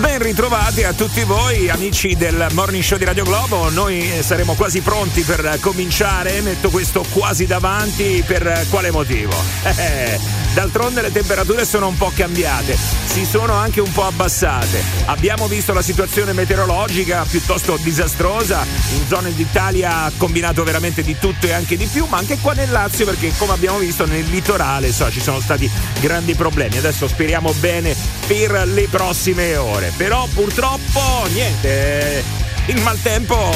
Ben ritrovati a tutti voi amici del Morning Show di Radio Globo. Noi saremo quasi pronti per cominciare, metto questo quasi davanti per quale motivo? D'altronde le temperature sono un po' cambiate, si sono anche un po' abbassate. Abbiamo visto la situazione meteorologica piuttosto disastrosa, in zone d'Italia ha combinato veramente di tutto e anche di più, ma anche qua nel Lazio, perché come abbiamo visto nel litorale ci sono stati grandi problemi. Adesso speriamo bene per le prossime ore, però purtroppo niente, il maltempo,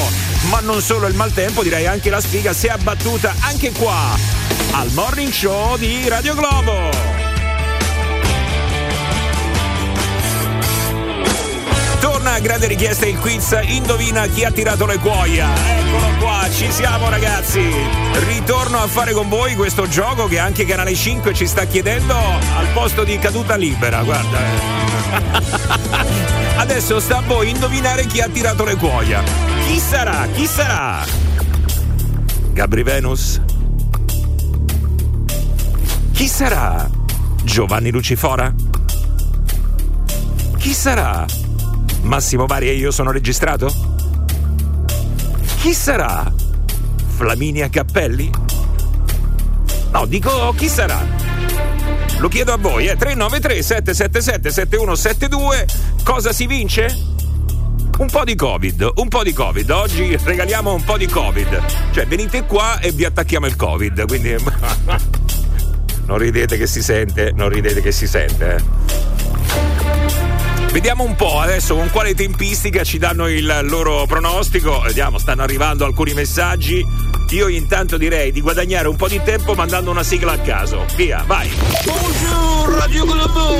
ma non solo il maltempo, direi anche la sfiga si è abbattuta anche qua al Morning Show di Radio Globo. Torna a grande richiesta il quiz Indovina chi ha tirato le cuoia. Eccolo qua, ci siamo ragazzi. Ritorno a fare con voi questo gioco che anche Canale 5 ci sta chiedendo al posto di caduta libera, guarda. Adesso sta a voi indovinare chi ha tirato le cuoia. Chi sarà? Chi sarà? Gabry Venus? Chi sarà? Giovanni Lucifora? Chi sarà? Massimo Vari e io sono registrato? Chi sarà? Flaminia Cappelli? No, dico chi sarà? Lo chiedo a voi, 393-777-7172. Cosa si vince? Un po' di Covid. Oggi regaliamo un po' di Covid. Cioè, venite qua e vi attacchiamo il Covid, quindi... Non ridete che si sente. Vediamo un po' adesso con quale tempistica ci danno il loro pronostico. Vediamo, stanno arrivando alcuni messaggi. Io intanto direi di guadagnare un po' di tempo mandando una sigla a caso. Via, vai. Buongiorno Radio Globo.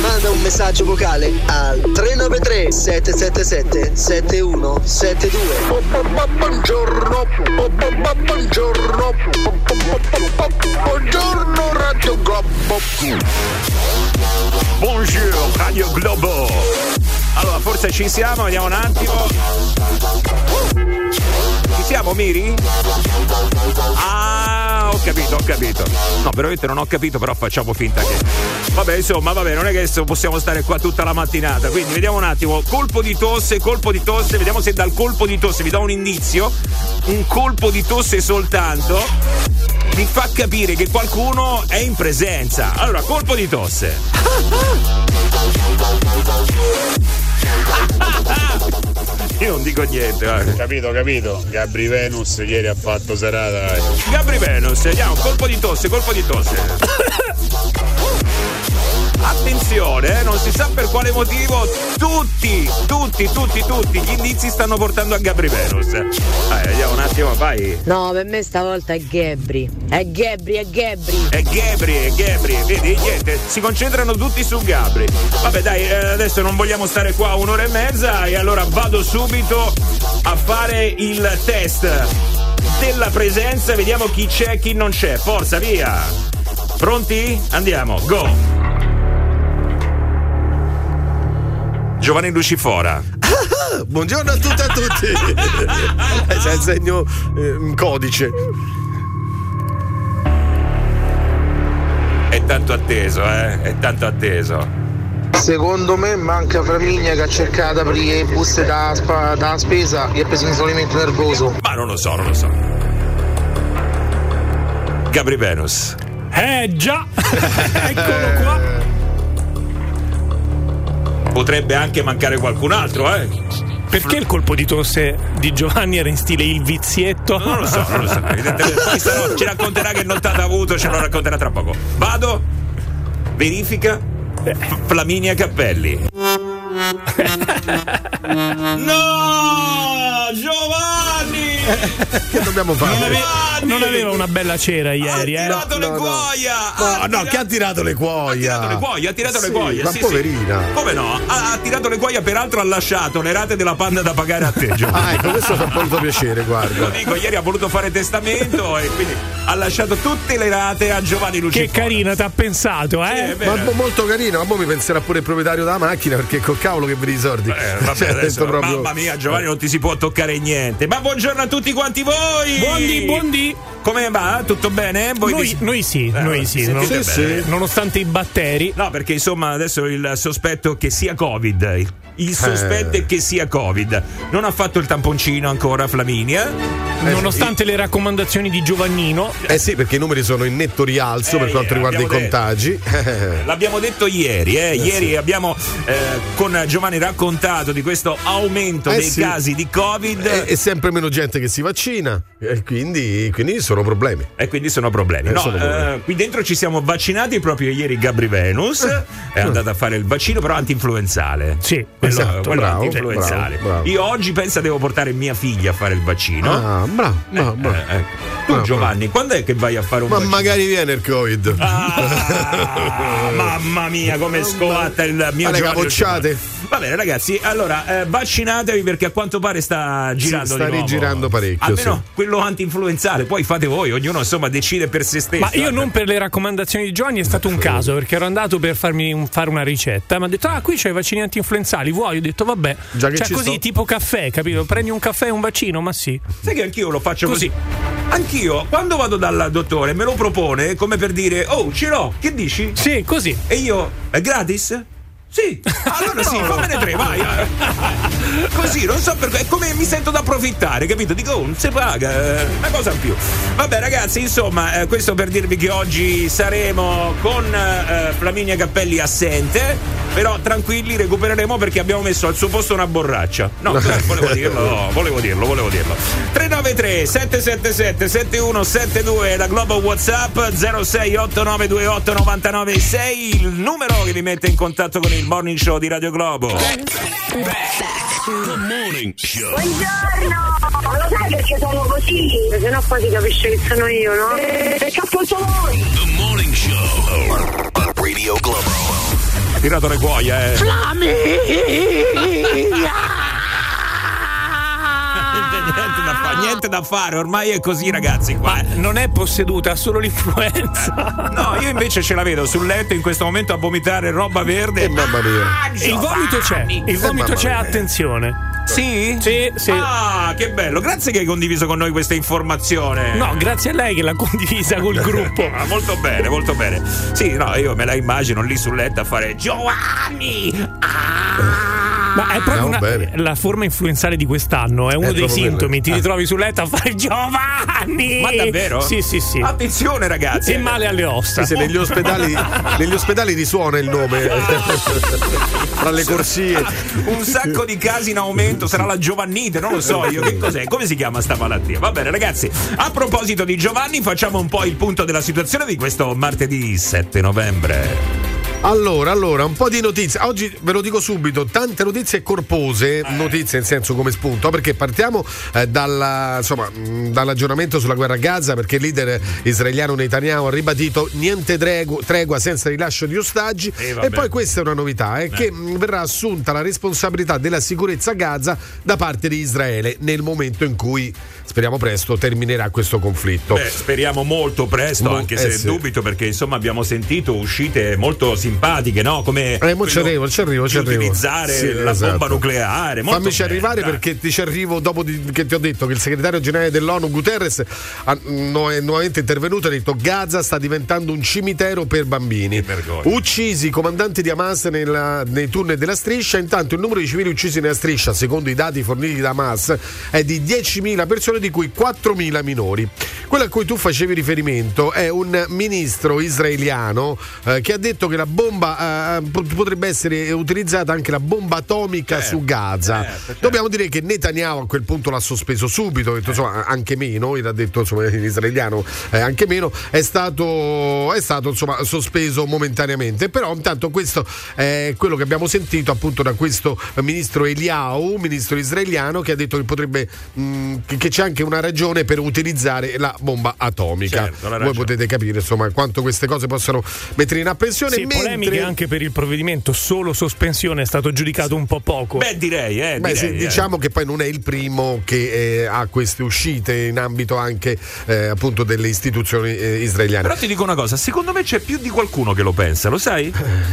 Manda un messaggio vocale al 393 777 7172. Buongiorno Radio Globo. Buongiorno Radio Globo. Allora, forse ci siamo, vediamo un attimo. Ci siamo, Miri? Ah, ho capito. No, veramente non ho capito, però facciamo finta che... Vabbè, non è che adesso possiamo stare qua tutta la mattinata, quindi vediamo un attimo. Colpo di tosse, vediamo se dal colpo di tosse, vi do un indizio. Un colpo di tosse soltanto mi fa capire che qualcuno è in presenza. Allora, colpo di tosse. Io non dico niente, guarda. Capito. Gabry Venus ieri ha fatto serata. Gabry Venus, vediamo, colpo di tosse. Attenzione, non si sa per quale motivo tutti gli indizi stanno portando a Gabry Venus. Vediamo un attimo, vai. No, per me stavolta è Gabry. È Gabry. Vedi, niente, si concentrano tutti su Gabry. Vabbè, dai, adesso non vogliamo stare qua un'ora e mezza e allora vado subito a fare il test della presenza. Vediamo chi c'è e chi non c'è. Forza, via. Pronti? Andiamo, go. Giovanni Lucifora. Buongiorno a tutte e a tutti. Se insegno un codice. È tanto atteso. Secondo me manca Flaminia che ha cercato di aprire le buste da spesa e ha preso un isolamento nervoso. Ma non lo so. Gabry Venus. Già. Eccolo qua. Potrebbe anche mancare qualcun altro, eh? Perché il colpo di tosse di Giovanni era in stile il vizietto? Non lo so. Evidentemente, ci racconterà che nottata ha avuto, ce lo racconterà tra poco. Vado, verifica, Flaminia Cappelli. No, Giovanni! Che dobbiamo fare? Non aveva una bella cera ieri. Ha tirato le cuoia. Ma sì, poverina. Sì. Come no? Ha tirato le cuoia, peraltro ha lasciato le rate della panna da pagare a te, Giovanni. Ecco, questo fa molto piacere, guarda. Lo dico, ieri ha voluto fare testamento e quindi ha lasciato tutte le rate a Giovanni Lucifora. Che carina, t'ha pensato, eh? Sì, ma molto carino, ma poi mi penserà pure il proprietario della macchina, perché col cavolo che vedi i sordi. Mamma mia, Giovanni, non ti si può toccare niente. Ma buongiorno a tutti quanti voi. Buondì. Come va? Tutto bene? Noi sì. Nonostante i batteri. No, perché insomma adesso il sospetto che sia Covid. Il sospetto è che sia Covid. Non ha fatto il tamponcino ancora Flaminia, nonostante le raccomandazioni di Giovannino. Eh sì, perché i numeri sono in netto rialzo per quanto riguarda i contagi. L'abbiamo detto ieri, ieri abbiamo con Giovanni raccontato di questo aumento dei casi di Covid e sempre meno gente che si vaccina, e quindi sono problemi. E quindi sono problemi. No, sono problemi. Qui dentro ci siamo vaccinati proprio ieri. Gabry Venus è andata a fare il vaccino però anti-influenzale. Sì, quello, esatto, quello bravo, anti-influenzale. Bravo. Io oggi penso devo portare mia figlia a fare il vaccino. Ah, bravo. Tu Giovanni, quando è che vai a fare un vaccino? Ma magari viene il Covid. Ah, mamma mia, come scovatta il mio Giovanni. Va bene ragazzi, allora vaccinatevi perché a quanto pare sta girando di nuovo. Sta rigirando parecchio. Almeno quello anti-influenzale, poi fate voi, ognuno insomma decide per se stesso. Ma io non per le raccomandazioni di Giovanni è stato un caso, perché ero andato per farmi fare una ricetta, mi ha detto qui c'hai i vaccini anti-influenzali, vuoi? Ho detto vabbè, già che così sto... tipo caffè, capito? Prendi un caffè e un vaccino, ma sì. Sai che anch'io lo faccio così. Anch'io, quando vado dal dottore, me lo propone come per dire, oh ce l'ho, che dici? Sì, così. E io, è gratis? Sì, allora sì, fammene tre, vai. Così, non so perché, è come mi sento da approfittare, capito? Dico, non si paga, una cosa in più. Vabbè ragazzi, insomma, questo per dirvi che oggi saremo con Flaminia Cappelli assente, però tranquilli, recupereremo perché abbiamo messo al suo posto una borraccia. No, volevo dirlo. 393-777-7172 è la Globo WhatsApp, 06 8928 996, il numero che vi mette in contatto con il Morning Show di Radio Globo. The Morning Show. Buongiorno. Ma lo sai perché sono così? Se no poi si capisce che sono io, no? Perché appunto voi. The Morning Show Radio Globo. Ha tirato le cuoia, Flaminia! Niente da fare, ormai è così ragazzi qua. Non è posseduta, ha solo l'influenza. No, io invece ce la vedo sul letto in questo momento a vomitare roba verde. Mamma mia. Il vomito c'è, attenzione. Sì? Sì. Ah, che bello, grazie che hai condiviso con noi questa informazione. No, grazie a lei che l'ha condivisa col gruppo. Ah, molto bene. Sì, no, io me la immagino lì sul letto a fare Giovanni! Ma è proprio la forma influenzale di quest'anno, è uno dei sintomi, ti ritrovi sul letto a fare Giovanni! Ma davvero? Sì. Attenzione ragazzi! E male alle ossa. Sì, negli ospedali risuona il nome. Tra le corsie. Un sacco di casi in aumento. Sarà la Giovannite, non lo so io che cos'è, come si chiama sta malattia. Va bene ragazzi, a proposito di Giovanni facciamo un po' il punto della situazione di questo martedì 7 novembre. Allora, un po' di notizie. Oggi ve lo dico subito, tante notizie corpose, notizie in senso come spunto, perché partiamo dall'aggiornamento sulla guerra a Gaza, perché il leader israeliano Netanyahu ha ribadito niente tregua senza rilascio di ostaggi, e poi questa è una novità, che verrà assunta la responsabilità della sicurezza a Gaza da parte di Israele nel momento in cui, speriamo presto, terminerà questo conflitto. Speriamo molto presto, anche se dubito, perché insomma abbiamo sentito uscite molto simpatiche, no? Come ci arrivo. Utilizzare bomba nucleare. Fammici arrivare perché ti ci arrivo dopo che ti ho detto che il segretario generale dell'ONU Guterres è nuovamente intervenuto e ha detto Gaza sta diventando un cimitero per bambini. Uccisi i comandanti di Hamas nei tunnel della striscia. Intanto il numero di civili uccisi nella striscia, secondo i dati forniti da Hamas, è di 10.000 persone, di cui 4.000 minori. Quello a cui tu facevi riferimento è un ministro israeliano che ha detto che la bomba potrebbe essere utilizzata anche la bomba atomica su Gaza. Dobbiamo dire che Netanyahu a quel punto l'ha sospeso subito, ha detto, insomma, anche meno, l'ha detto insomma in israeliano, anche meno, è stato insomma sospeso momentaneamente. Però intanto questo è quello che abbiamo sentito appunto da questo ministro Eliyahu, ministro israeliano, che ha detto che potrebbe che c'è anche una ragione per utilizzare la bomba atomica. Voi potete capire insomma quanto queste cose possono mettere in apprensione. Polemiche anche per il provvedimento, solo sospensione, è stato giudicato un po' poco. Diciamo che poi non è il primo che ha queste uscite in ambito anche appunto delle istituzioni israeliane. Però ti dico una cosa, secondo me c'è più di qualcuno che lo pensa, lo sai?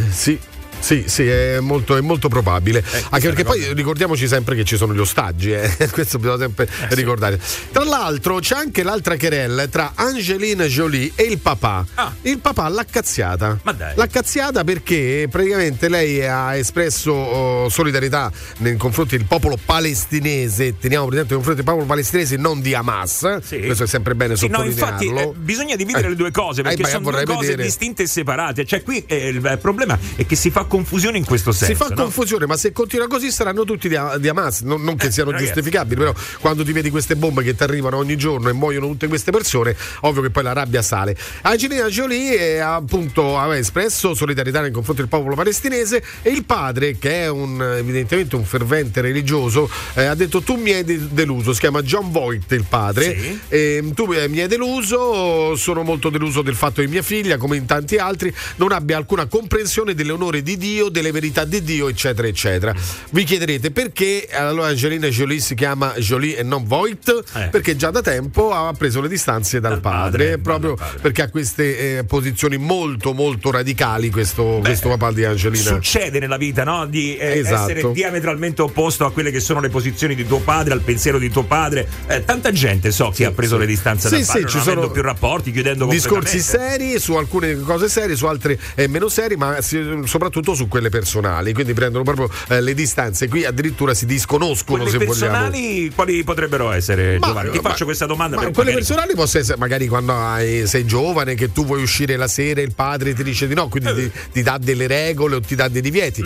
Sì. Sì, è molto probabile. Anche perché poi ricordiamoci sempre che ci sono gli ostaggi, questo bisogna sempre ricordare. Tra l'altro c'è anche l'altra querella tra Angelina Jolie e il papà. Il papà l'ha cazziata. Ma dai. L'ha cazziata perché praticamente lei ha espresso solidarietà nei confronti del popolo palestinese. Teniamo presente nei confronti del popolo palestinese, non di Hamas. Sì. Questo è sempre bene sottolinearlo. No, infatti bisogna dividere le due cose, perché sono due cose distinte e separate. Cioè qui il problema è che si fa confusione in questo senso. Si fa confusione, ma se continua così saranno tutti di Hamas, non che siano giustificabili, però quando ti vedi queste bombe che ti arrivano ogni giorno e muoiono tutte queste persone, ovvio che poi la rabbia sale. Angelina Jolie appunto aveva espresso solidarietà nei confronti del popolo palestinese, e il padre, che è evidentemente un fervente religioso, ha detto: tu mi hai deluso. Si chiama John Voigt il padre. Sì. Tu mi hai deluso, sono molto deluso del fatto che mia figlia, come in tanti altri, non abbia alcuna comprensione dell'onore di Dio, delle verità di Dio, eccetera eccera. Vi chiederete perché allora Angelina Jolie si chiama Jolie e non Voigt? Perché già da tempo ha preso le distanze dal padre, proprio perché ha queste posizioni molto molto radicali questo papà di Angelina. Succede nella vita, no? Di essere diametralmente opposto a quelle che sono le posizioni di tuo padre, al pensiero di tuo padre. Tanta gente che ha preso le distanze dal padre, non avendo più rapporti, chiudendo discorsi seri su alcune cose serie, su altre meno serie, ma soprattutto su quelle personali, quindi prendono proprio le distanze. Qui addirittura si disconoscono quelle, se personali, vogliamo. Quali potrebbero essere, Giovanni? Ti faccio questa domanda. Ma quelle personali possono essere magari quando sei giovane, che tu vuoi uscire la sera, il padre ti dice di no, quindi ti dà delle regole o ti dà dei divieti,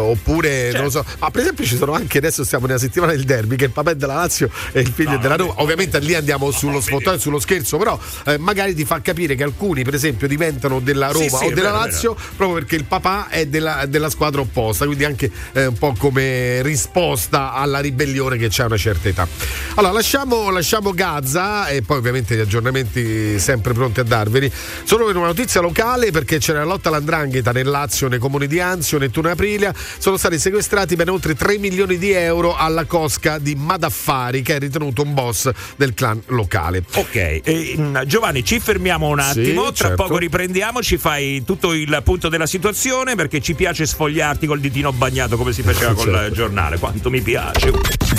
oppure non lo so. Ma per esempio ci sono anche, adesso stiamo nella settimana del derby, che il papà è della Lazio e il figlio è della Roma. Ovviamente lì andiamo sullo sfottato, sullo scherzo, però magari ti fa capire che alcuni per esempio diventano della Roma o della Lazio proprio perché il papà è della squadra opposta, quindi anche un po' come risposta alla ribellione che c'è a una certa età. Allora lasciamo Gaza, e poi ovviamente gli aggiornamenti sempre pronti a darveli. Solo per una notizia locale, perché c'era la lotta all''ndrangheta nel Lazio, nei comuni di Anzio, Nettuno e Aprilia. Sono stati sequestrati ben oltre 3 milioni di euro alla cosca di Madaffari, che è ritenuto un boss del clan locale. Ok, Giovanni, ci fermiamo un attimo, poco riprendiamo, ci fai tutto il punto della situazione, perché ci piace sfogliarti col ditino bagnato come si faceva col giornale. Quanto mi piace.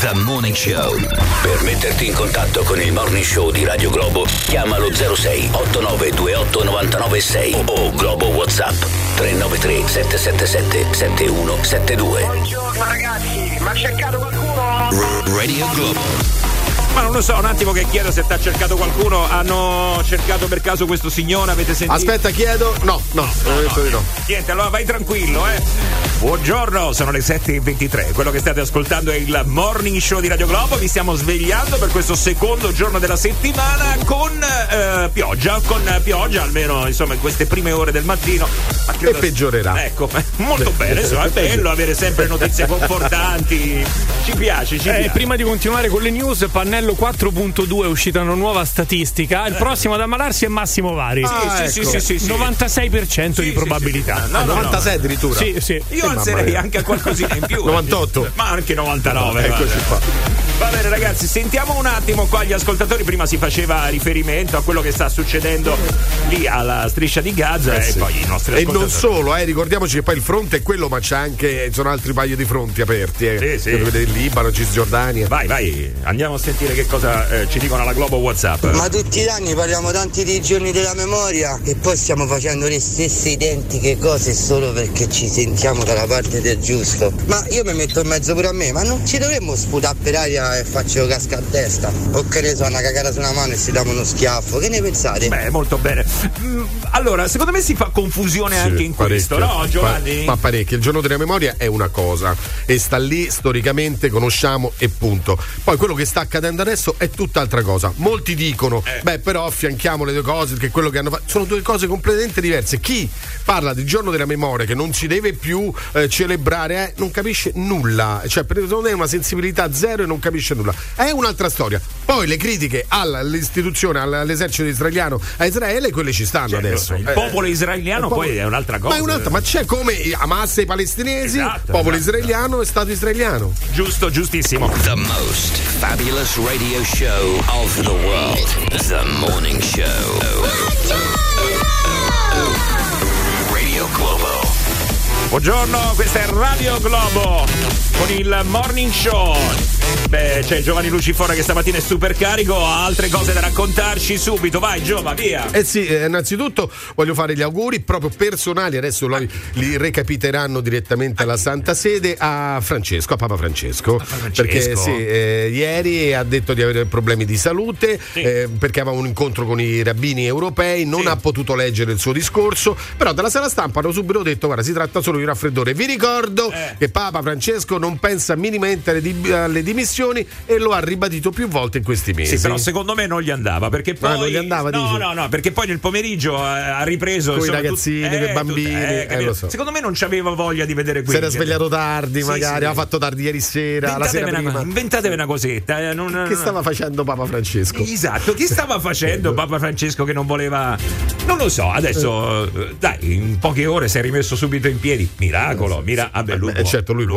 The Morning Show. Per metterti in contatto con il Morning Show di Radio Globo, chiamalo 06 8928 996 o Globo WhatsApp 393 777 7172. Buongiorno ragazzi, ma ha cercato qualcuno? Radio Globo. Ma non lo so, un attimo che chiedo se t'ha cercato qualcuno. Hanno cercato per caso questo signore? Avete sentito? Aspetta, chiedo. No. Niente, allora vai tranquillo, Buongiorno, sono le 7:23. Quello che state ascoltando è il Morning Show di Radio Globo. Vi stiamo svegliando per questo secondo giorno della settimana con pioggia, almeno insomma in queste prime ore del mattino. Ma credo... E peggiorerà. Ecco, molto bene, insomma, è bello avere sempre notizie confortanti. Ci piace, piace. Prima di continuare con le news, pannello 4.2, è uscita una nuova statistica. Il prossimo ad ammalarsi è Massimo Vari. Sì, 96% di probabilità. 96 addirittura. Sì. Io alzerei anche a qualcosina in più. 98. Ma anche 99. Eccoci qua. Va bene ragazzi, sentiamo un attimo qua gli ascoltatori. Prima si faceva riferimento a quello che sta succedendo lì alla striscia di Gaza, e poi i nostri ascoltatori. E non solo, ricordiamoci che poi il fronte è quello, ma c'è anche, ci sono altri paio di fronti aperti, vedete il Libano, Cisgiordania. Vai, andiamo a sentire che cosa ci dicono alla Globo WhatsApp. Ma tutti gli anni parliamo tanti di giorni della memoria, e poi stiamo facendo le stesse identiche cose solo perché ci sentiamo dalla parte del giusto. Ma io mi metto in mezzo pure a me, ma non ci dovremmo sputare per aria e faccio casca a testa, o che ne so, una cagata su una mano e si dà uno schiaffo? Che ne pensate? Beh, molto bene. Allora, secondo me si fa confusione anche in questo, no Giovanni? Ma parecchio. Il giorno della memoria è una cosa e sta lì storicamente, conosciamo e punto. Poi quello che sta accadendo adesso è tutt'altra cosa. Molti dicono però affianchiamo le due cose, perché quello che hanno fatto sono due cose completamente diverse. Chi parla del giorno della memoria che non si deve più celebrare non capisce nulla, cioè non è una sensibilità zero e non capisce nulla, è un'altra storia. Poi le critiche all'istituzione, all'esercito israeliano, a Israele, quelle ci stanno adesso. Il popolo israeliano poi è un'altra cosa. Ma c'è come Hamas e i palestinesi, popolo israeliano e Stato israeliano. Giusto, giustissimo. The most fabulous radio show of the world. The Morning Show. Radio Globo. Buongiorno, questa è Radio Globo con il Morning Show. Beh, c'è Giovanni Lucifora che stamattina è super carico, ha altre cose da raccontarci subito. Vai Giova, via. Eh sì, innanzitutto voglio fare gli auguri proprio personali, adesso li recapiteranno direttamente alla Santa Sede, a Francesco, a Papa Francesco. Papa Francesco. Perché sì, ieri ha detto di avere problemi di salute, sì, perché aveva un incontro con i rabbini europei, non ha potuto leggere il suo discorso, però dalla sala stampa hanno subito detto: guarda, si tratta solo di un raffreddore. Vi ricordo che Papa Francesco non pensa minimamente alle dimissioni e lo ha ribadito più volte in questi mesi. Sì, però secondo me non gli andava, perché poi non gli andava, no, perché poi nel pomeriggio ha ripreso con i ragazzini, con i bambini, lo so. Secondo me non c'aveva voglia di vedere qui. Si era svegliato tardi, magari aveva fatto tardi ieri sera, la sera prima. Inventatevi una cosetta, che stava facendo Papa Francesco? Esatto, che stava facendo Papa Francesco che non voleva? Non lo so, adesso dai, in poche ore si è rimesso subito in piedi. Miracolo, certo, lui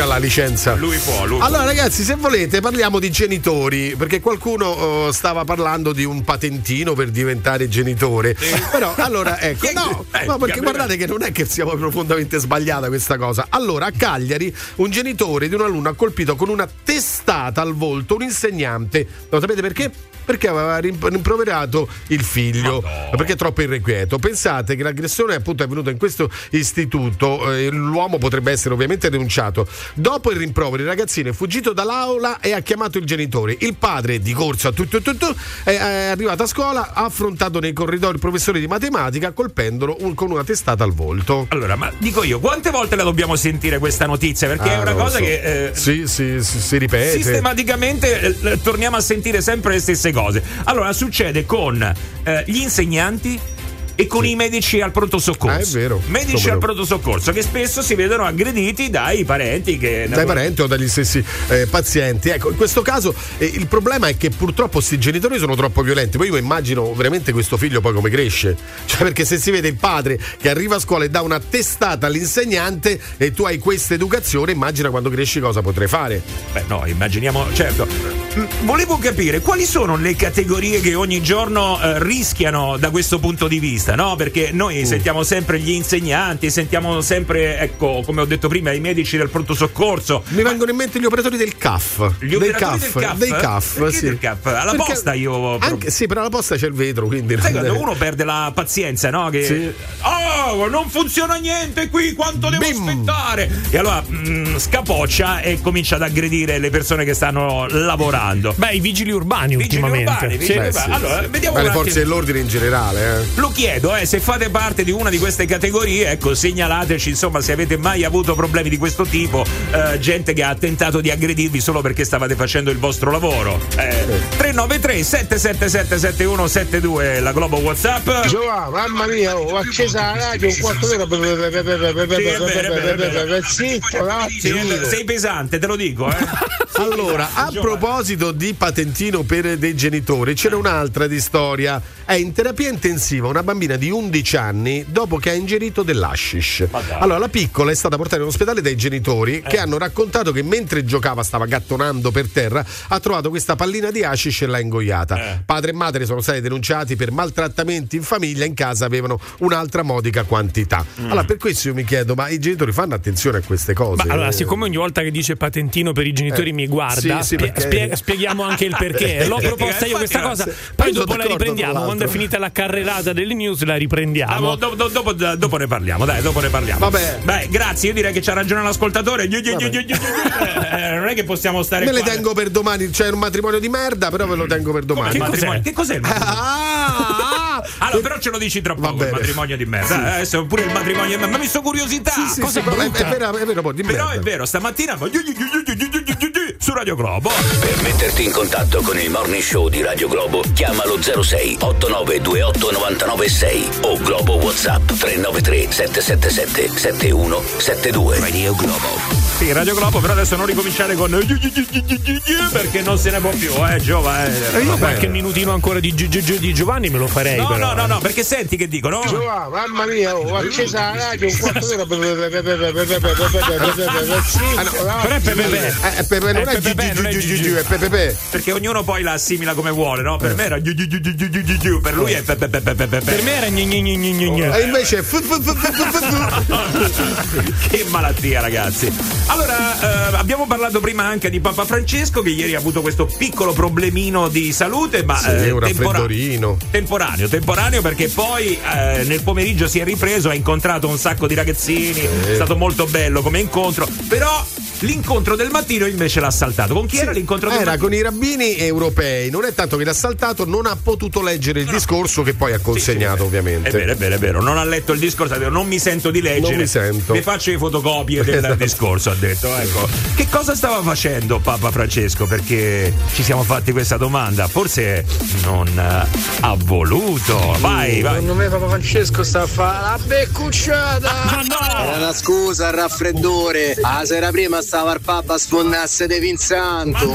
ha la licenza. Lui può. Allora, ragazzi, se volete parliamo di genitori, perché qualcuno stava parlando di un patentino per diventare genitore. Però allora ecco, perché guardate che non è che sia profondamente sbagliata questa cosa. Allora, a Cagliari un genitore di un alunno ha colpito con una testata al volto un insegnante. Lo sapete perché? Perché aveva rimproverato il figlio, perché è troppo irrequieto. Pensate che l'aggressione appunto è avvenuta in questo istituto, l'uomo potrebbe essere ovviamente denunciato. Dopo il rimprovero il ragazzino è fuggito dall'aula e ha chiamato il genitore. Il padre di corsa è arrivato a scuola, ha affrontato nei corridoi il professore di matematica colpendolo con una testata al volto. Allora, ma dico io, quante volte la dobbiamo sentire questa notizia? Perché è una cosa che si ripete sistematicamente, torniamo a sentire sempre le stesse cose. Allora succede con gli insegnanti e con i medici al pronto soccorso. È vero. Medici al pronto soccorso che spesso si vedono aggrediti dai parenti parenti o dagli stessi pazienti. Ecco, in questo caso il problema è che purtroppo questi genitori sono troppo violenti. Poi io immagino veramente questo figlio poi come cresce. Cioè, perché se si vede il padre che arriva a scuola e dà una testata all'insegnante e tu hai questa educazione, immagina quando cresci cosa potrai fare. Beh, no, immaginiamo, certo. Volevo capire quali sono le categorie che ogni giorno rischiano da questo punto di vista. No, perché noi sentiamo sempre gli insegnanti, sentiamo sempre, ecco, come ho detto prima, i medici del pronto soccorso. Mi vengono in mente gli operatori del CAF. Del CAF? Alla perché posta io. Anche, sì, però alla posta c'è il vetro, quindi. Sai, quando uno perde la pazienza, no? Che non funziona niente qui, quanto devo aspettare? E allora scapoccia e comincia ad aggredire le persone che stanno lavorando. Beh, i vigili urbani ultimamente. Allora, vediamo le forze dell'ordine in generale, Lo chiedo. Se fate parte di una di queste categorie, ecco, segnalateci, insomma, se avete mai avuto problemi di questo tipo, gente che ha tentato di aggredirvi solo perché stavate facendo il vostro lavoro. 393 777 7172 la Globo WhatsApp. Giovanni, mamma mia, ho accesa la radio un quarto d'ora. Sei pesante, te lo dico. Allora, a proposito di patentino per dei genitori, c'era un'altra di storia. È in terapia intensiva una bambina di 11 anni dopo che ha ingerito dell'hashish. Allora, la piccola è stata portata in ospedale dai genitori che hanno raccontato che mentre giocava, stava gattonando per terra, ha trovato questa pallina di hashish e l'ha ingoiata. Padre e madre sono stati denunciati per maltrattamenti in famiglia, in casa avevano un'altra modica quantità. Allora, per questo io mi chiedo, ma i genitori fanno attenzione a queste cose? Ma allora, siccome ogni volta che dice patentino per i genitori mi guarda, spieghiamo anche il perché. L'ho proposta io questa cosa, poi dopo la riprendiamo quando è finita la carrellata delle news, la riprendiamo. Dopo ne parliamo, dai, Vabbè. Beh, grazie, io direi che c'ha ragione l'ascoltatore. Non è che possiamo stare qua. Le tengo per domani, c'è un matrimonio di merda, però ve lo tengo per domani. Che cos'è il matrimonio? Allora, però ce lo dici tra poco, il matrimonio di merda. Sì. Adesso pure il matrimonio di merda, ma mi sono curiosità. Sì, cosa è vero, di merda. Però è vero, stamattina su Radio Globo. Per metterti in contatto con il Morning Show di Radio Globo, chiamalo 06 89 28 99 6 o Globo WhatsApp 393 777 7172. Radio Globo. Sì, Radio Globo, però adesso non ricominciare con perché non se ne può più, Giovanni. Io qualche minutino ancora di Giovanni me lo farei. No, però, no, perché senti che dicono? Giovanni, mamma mia, ho accesa la radio un quarto d'ora. Però è Pepepe. Non è Pepepe, è Pepepe. Perché ognuno poi la assimila come vuole, no? Per me era per lui è Pepepe. Per me era e invece che malattia, ragazzi. Allora, abbiamo parlato prima anche di Papa Francesco, che ieri ha avuto questo piccolo problemino di salute, ma sì, un raffreddorino temporaneo, perché poi nel pomeriggio si è ripreso, ha incontrato un sacco di ragazzini, è stato molto bello come incontro. Però l'incontro del mattino invece l'ha saltato. Con chi era l'incontro del mattino? Era con i rabbini europei. Non è tanto che l'ha saltato, non ha potuto leggere il discorso che poi ha consegnato, ovviamente. È vero. Non ha letto il discorso, ha detto, non mi sento di leggere. Non mi sento. Mi faccio le fotocopie del discorso, ha detto. Ecco. Che cosa stava facendo Papa Francesco? Perché ci siamo fatti questa domanda. Forse non ha voluto. Vai. Secondo me Papa Francesco sta a fare la beccucciata. Ma no! Era una scusa al raffreddore. La sera prima stava al Papa a sfondasse De Vinsanto.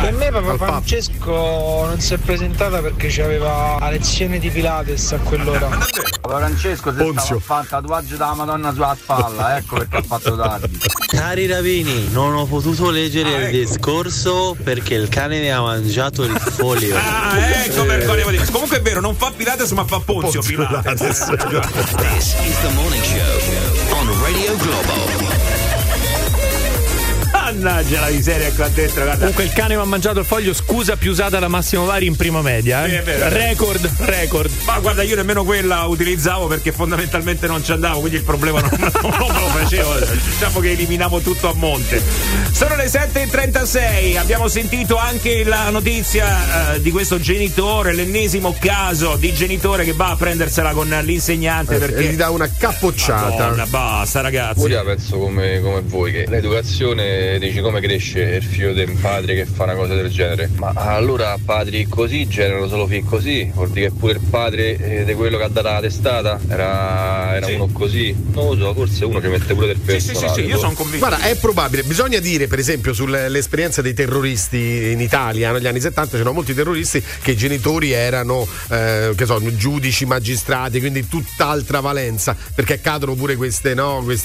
Per me Papa Francesco non si è presentata perché c'aveva la lezione di Pilates a quell'ora. Papa Francesco si stava a fare tatuaggio della Madonna sulla spalla, ecco perché ha fatto tardi. Cari ravini, non ho potuto leggere il discorso perché il cane ne ha mangiato il foglio. Ecco perché. Comunque è vero, non fa Pilates ma fa Ponzio Pilates. This is the Morning Show on Radio Globo. Mannaggia la miseria qua dentro, guarda. Comunque il cane mi ha mangiato il foglio, scusa più usata da Massimo Vari in prima media. Sì, è vero. Record. Ma guarda, io nemmeno quella utilizzavo perché fondamentalmente non ci andavo, quindi il problema non me lo facevo. Diciamo che eliminavo tutto a monte. Sono le 7:36, abbiamo sentito anche la notizia di questo genitore, l'ennesimo caso di genitore che va a prendersela con l'insegnante perché gli dà una capocciata. Madonna, basta ragazzi. Pure io penso come voi, che l'educazione, dici, come cresce il figlio del padre che fa una cosa del genere? Ma allora padri così generano solo figli così? Vuol dire che pure il padre di quello che ha dato la testata era uno così? Non lo so, forse uno ci mette pure del peso. Sì, io sono convinto. Guarda, è probabile, bisogna dire per esempio sull'esperienza dei terroristi in Italia, negli anni 70 c'erano molti terroristi che i genitori erano giudici, magistrati, quindi tutt'altra valenza, perché accadono pure queste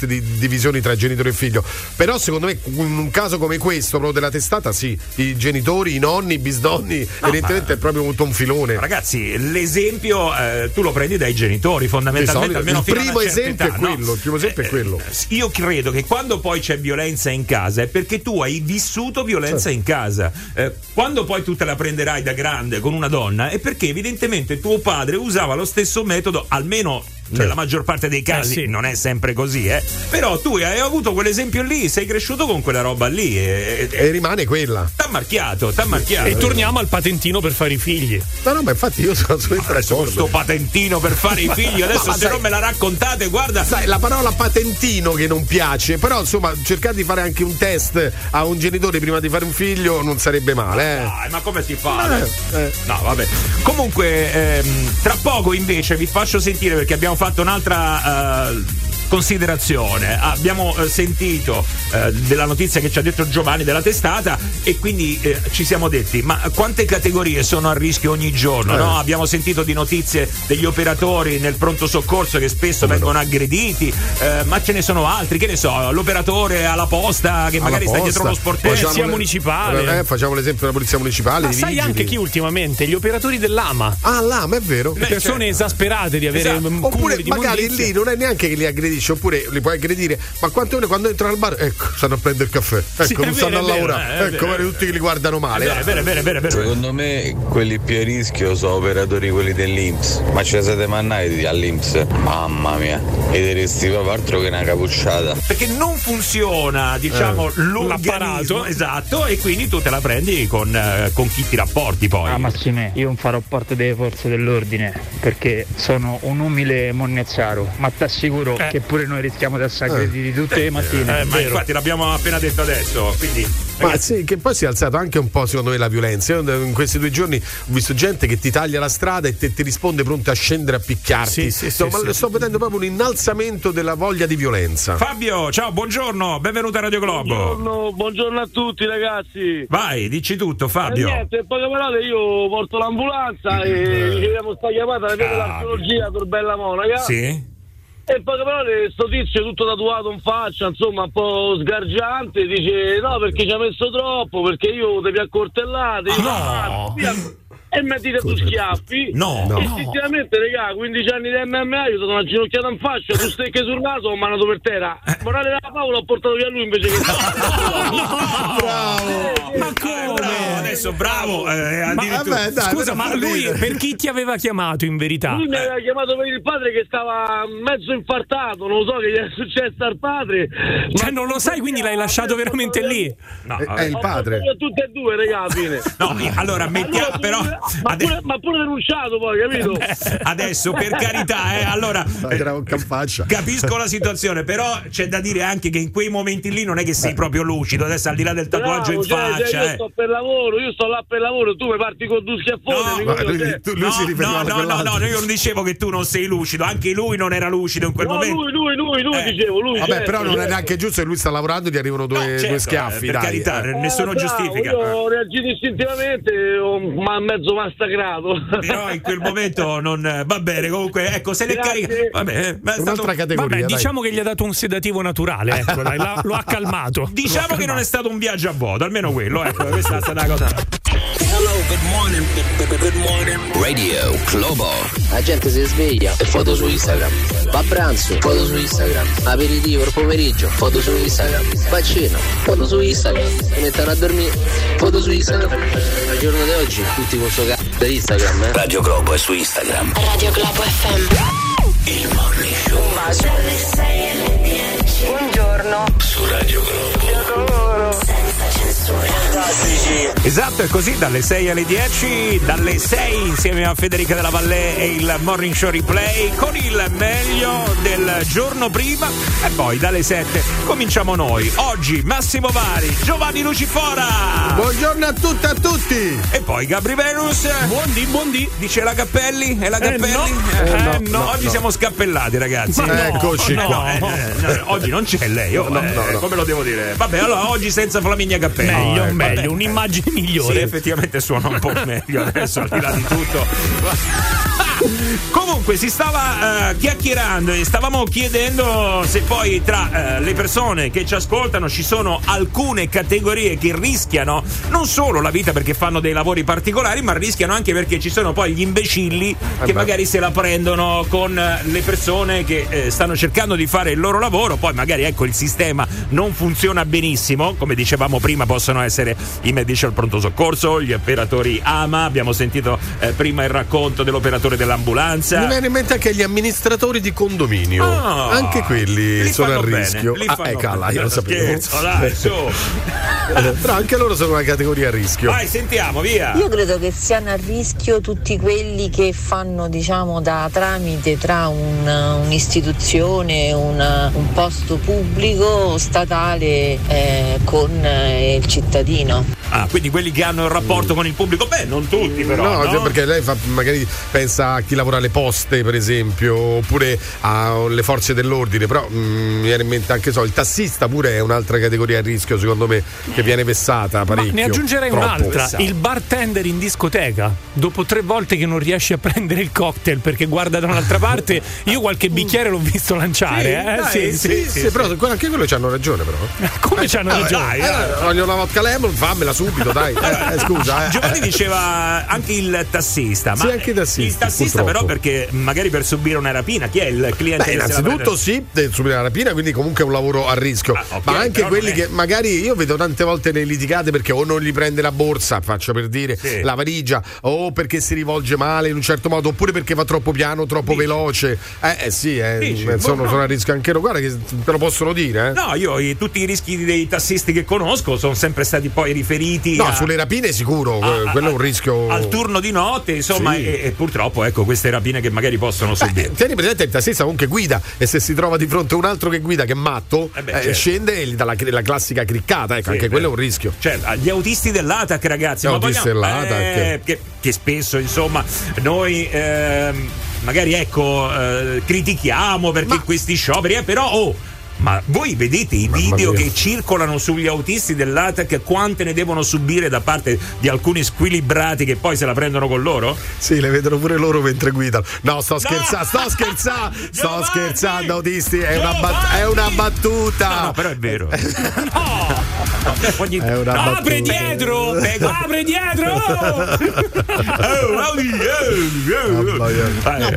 divisioni tra genitore e figlio. Però secondo me in un caso come questo, proprio della testata, sì, i genitori, i nonni, i bisnonni, evidentemente è proprio un filone. Ragazzi, l'esempio tu lo prendi dai genitori, fondamentalmente, almeno fino a una certa età, il primo esempio è quello. Io credo che quando poi c'è violenza in casa è perché tu hai vissuto violenza in casa. Quando poi tu te la prenderai da grande con una donna è perché evidentemente tuo padre usava lo stesso metodo, almeno nella maggior parte dei casi, non è sempre così, però tu hai avuto quell'esempio lì, sei cresciuto con quella roba lì e rimane quella. T'ha marchiato. E torniamo al patentino per fare i figli. No, ma infatti io sono impresso. Questo patentino per fare i figli, adesso se non me la raccontate, guarda. Sai, la parola patentino che non piace, però insomma, cercare di fare anche un test a un genitore prima di fare un figlio non sarebbe male. Dai, ma come si fa? No, vabbè. Comunque, tra poco invece vi faccio sentire, perché abbiamo fatto un'altra considerazione, abbiamo sentito della notizia che ci ha detto Giovanni della testata e quindi ci siamo detti, ma quante categorie sono a rischio ogni giorno, no? Abbiamo sentito di notizie degli operatori nel pronto soccorso che spesso vengono aggrediti, ma ce ne sono altri, che ne so, l'operatore alla posta che magari sta dietro lo sportello, polizia municipale, facciamo l'esempio della polizia municipale, ma sai vigili. Anche chi ultimamente? Gli operatori dell'AMA. L'AMA, è vero. Le persone esasperate di avere oppure di magari mondizia. Lì non è neanche che li aggredi, oppure li puoi aggredire, ma quando entrano al bar, stanno a prendere il caffè, non stanno a lavorare, tutti che li guardano male. Bene. Secondo me quelli più a rischio sono operatori, quelli dell'INPS, ma ce la siete mannati all'INPS, mamma mia, e diresti proprio altro che una capucciata, perché non funziona l'apparellato, esatto, e quindi tu te la prendi con chi ti rapporti poi. Massime, io non farò parte delle forze dell'ordine perché sono un umile monnezziaro, ma ti assicuro che oppure noi rischiamo di assaggirli tutte le mattine. Ma infatti l'abbiamo appena detto adesso, quindi. Ma sì, che poi si è alzato anche un po', secondo me, la violenza. Io in questi 2 giorni ho visto gente che ti taglia la strada e ti risponde pronto a scendere a picchiarti. Sto vedendo proprio un innalzamento della voglia di violenza. Fabio, ciao, buongiorno, benvenuto a Radio Globo. Buongiorno a tutti, ragazzi. Vai, dici tutto, Fabio. Niente, in poche parole io porto l'ambulanza e gli abbiamo sta chiamata, vedo l'archeologia Torbella Monaca. Sì. E poi però sto tizio tutto tatuato in faccia, insomma un po' sgargiante, dice no perché ci ha messo troppo, perché io devi accortellare, e mi ha detto tu schiaffi. E sinceramente regà, 15 anni di MMA, io sono una ginocchiata in faccia, tu stecche sul naso, ho manato per terra, morale della favola, ho portato via lui invece che bravo. Ma come? Adesso bravo, scusa, ma lui per chi ti aveva chiamato in verità? Lui mi aveva chiamato per il padre che stava mezzo infartato, non lo so che gli è successo al padre, cioè non lo sai, quindi l'hai lasciato veramente lì? No, è il padre, tutte e due regà alla fine. Allora mettiamo però ma pure denunciato poi, capito? Adesso per carità, allora capisco la situazione, però c'è da dire anche che in quei momenti lì non è che sei proprio lucido, adesso al di là del tatuaggio in faccia. Io sto per lavoro, io sto là per lavoro, tu mi parti con due schiaffoni. No, io non dicevo che tu non sei lucido, anche lui non era lucido in quel momento. Lui dicevo, lui. Vabbè, certo, però non è neanche giusto che lui sta lavorando e gli arrivano due schiaffi, per carità, nessuno giustifica. Io ho reagito istintivamente, ma mezzo massacrato. Però in quel momento non va bene, comunque ecco, se ne carica. Vabbè, ma è un'altra categoria. Vabbè, diciamo che gli ha dato un sedativo naturale, ecco, lo ha calmato. Diciamo che non è stato un viaggio a vuoto, almeno quello, ecco, questa è stata una cosa. Hello, good morning. Good morning. Radio Globo. La gente si sveglia e foto su Instagram. Va a pranzo, foto su Instagram. Aperitivo il pomeriggio, foto su Instagram. Va a cena, foto su Instagram. Si mettono a dormire, foto su Instagram. Al giorno di oggi tutti con suo cazzo da Instagram, Radio Globo è su Instagram. Radio Globo FM. Il Morning Show. Dalle 6 alle 10. Buongiorno. Su Radio Globo. Senza censura. Esatto, è così, dalle 6 alle 10, dalle 6 insieme a Federica Della Valle e il Morning Show Replay con il meglio del giorno prima, e poi dalle 7 cominciamo noi. Oggi Massimo Vari, Giovanni Lucifora. Buongiorno a tutte e a tutti. E poi Gabry Venus. Buondì. Dice la Cappelli. E la Cappelli? No. Oggi siamo scappellati, ragazzi. Eccoci qua. Oggi non c'è lei. No. Come lo devo dire? Vabbè, allora oggi senza Flaminia Cappelli. Meglio, un'immagine migliore. Sì, effettivamente suona un po' meglio adesso, al di là di tutto. Comunque si stava chiacchierando e stavamo chiedendo se poi tra le persone che ci ascoltano ci sono alcune categorie che rischiano non solo la vita perché fanno dei lavori particolari, ma rischiano anche perché ci sono poi gli imbecilli che magari se la prendono con le persone che stanno cercando di fare il loro lavoro, poi magari ecco il sistema non funziona benissimo, come dicevamo prima possono essere i medici al pronto soccorso, gli operatori AMA, abbiamo sentito prima il racconto dell'operatore dell'ambulanza. Mi viene in mente anche gli amministratori di condominio, anche quelli sono a rischio. Io lo sapevo. Però anche loro sono una categoria a rischio. Vai, sentiamo, via. Io credo che siano a rischio tutti quelli che fanno, diciamo, da tramite tra un'istituzione, un posto pubblico statale con il cittadino. Quindi quelli che hanno il rapporto con il pubblico? Beh, non tutti però. No? Perché lei magari pensa a chi lavora alle poste, per esempio, oppure alle forze dell'ordine, però mi viene in mente anche il tassista, pure è un'altra categoria a rischio, secondo me, che viene vessata parecchio. Ma ne aggiungerei un'altra, il bartender in discoteca. Dopo 3 volte che non riesce a prendere il cocktail perché guarda da un'altra parte, io qualche bicchiere l'ho visto lanciare. Sì, però anche quello ci hanno ragione, però. Come ci hanno ragione? Voglio una vodka lemon, fammela subito, dai. Scusa. Giovanni diceva anche il tassista, ma sì, anche il tassista. Il tassista purtroppo. Però perché magari per subire una rapina, chi è il cliente? Innanzitutto sì, deve subire una rapina, quindi comunque è un lavoro a rischio, ma anche quelli che magari io vedo tante volte nei litigate perché o non gli prende la borsa, faccio per dire, la valigia, o perché si rivolge male in un certo modo, oppure perché va troppo piano, troppo veloce. Sono a rischio anche loro, guarda che te lo possono dire. No, io io tutti i rischi dei tassisti che conosco sono sempre stati poi riferiti sulle rapine sicuro, quello è un rischio al turno di notte, insomma, sì. E purtroppo ecco queste rapine che magari possono subire. Tieni presente il tassista comunque guida, e se si trova di fronte a un altro che guida che è matto, certo. Scende e gli dà la classica criccata, ecco, sì, anche quello è un rischio. Certo, gli autisti dell'ATAC, ragazzi, che spesso insomma noi magari ecco critichiamo perché questi scioperi, però ma voi vedete i video che circolano sugli autisti dell'ATAC, quante ne devono subire da parte di alcuni squilibrati che poi se la prendono con loro? Sì, le vedono pure loro mentre guidano. No, sto scherzando, autisti, è una battuta. No, però è vero. Apri dietro, apri dietro. No,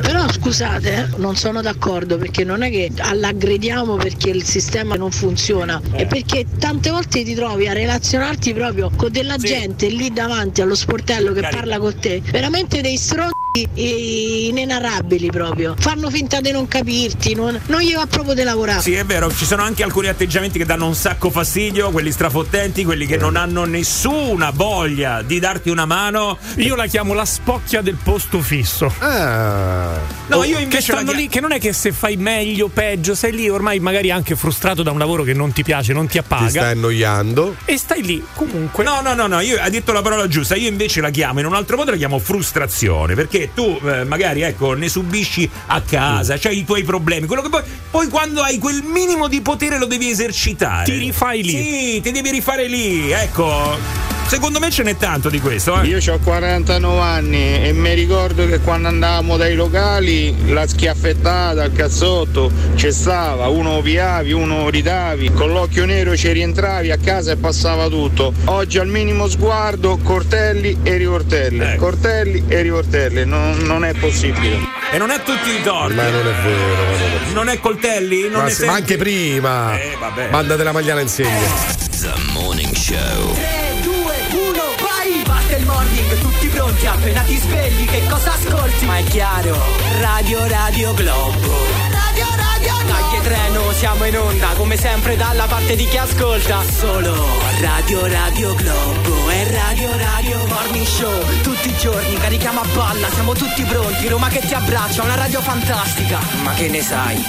però scusate, non sono d'accordo, perché non è che l'aggrediamo perché il sistema non funziona, e perché tante volte ti trovi a relazionarti proprio con della gente lì davanti allo sportello che parla con te, veramente dei stronzi inenarrabili proprio, fanno finta di non capirti, non gli va proprio di lavorare. Sì, è vero, ci sono anche alcuni atteggiamenti che danno un sacco fastidio, quelli strafottenti, quelli che non hanno nessuna voglia di darti una mano. Io la chiamo la spocchia del posto fisso. No, io invece che stanno lì, che non è che se fai meglio o peggio, sei lì ormai magari anche frustrato da un lavoro che non ti piace, non ti appaga, ti stai annoiando e stai lì comunque. No, io, hai detto la parola giusta, io invece la chiamo in un altro modo, la chiamo frustrazione, perché tu magari ecco ne subisci a casa, c'hai i tuoi problemi, quello che poi quando hai quel minimo di potere lo devi esercitare, ti rifai lì, sì, ti devi rifare lì, ecco. Secondo me ce n'è tanto di questo. Io ho 49 anni e mi ricordo che quando andavamo dai locali la schiaffettata al cazzotto c'è stava, uno piavi, uno ridavi, con l'occhio nero ci rientravi a casa e passava tutto. Oggi al minimo sguardo cortelli e ricortelle, ecco. Cortelli e ricortelle, non è possibile. E non è tutti i torti. Ma non è vero, non è coltelli, non è ma anche prima. Vabbè. Mandate la magliana in segno. The Morning Show. 3, 2, 1, vai! Batte il morning, tutti pronti, appena ti svegli che cosa ascolti? Ma è chiaro, Radio Globo. Radio Globo. Dai che treno, siamo in onda, come sempre dalla parte di chi ascolta. Solo Radio Globo e Radio Morning Show. Tutti i giorni carichiamo a palla, siamo tutti pronti, Roma che ti abbraccia, una radio fantastica. Ma che ne sai?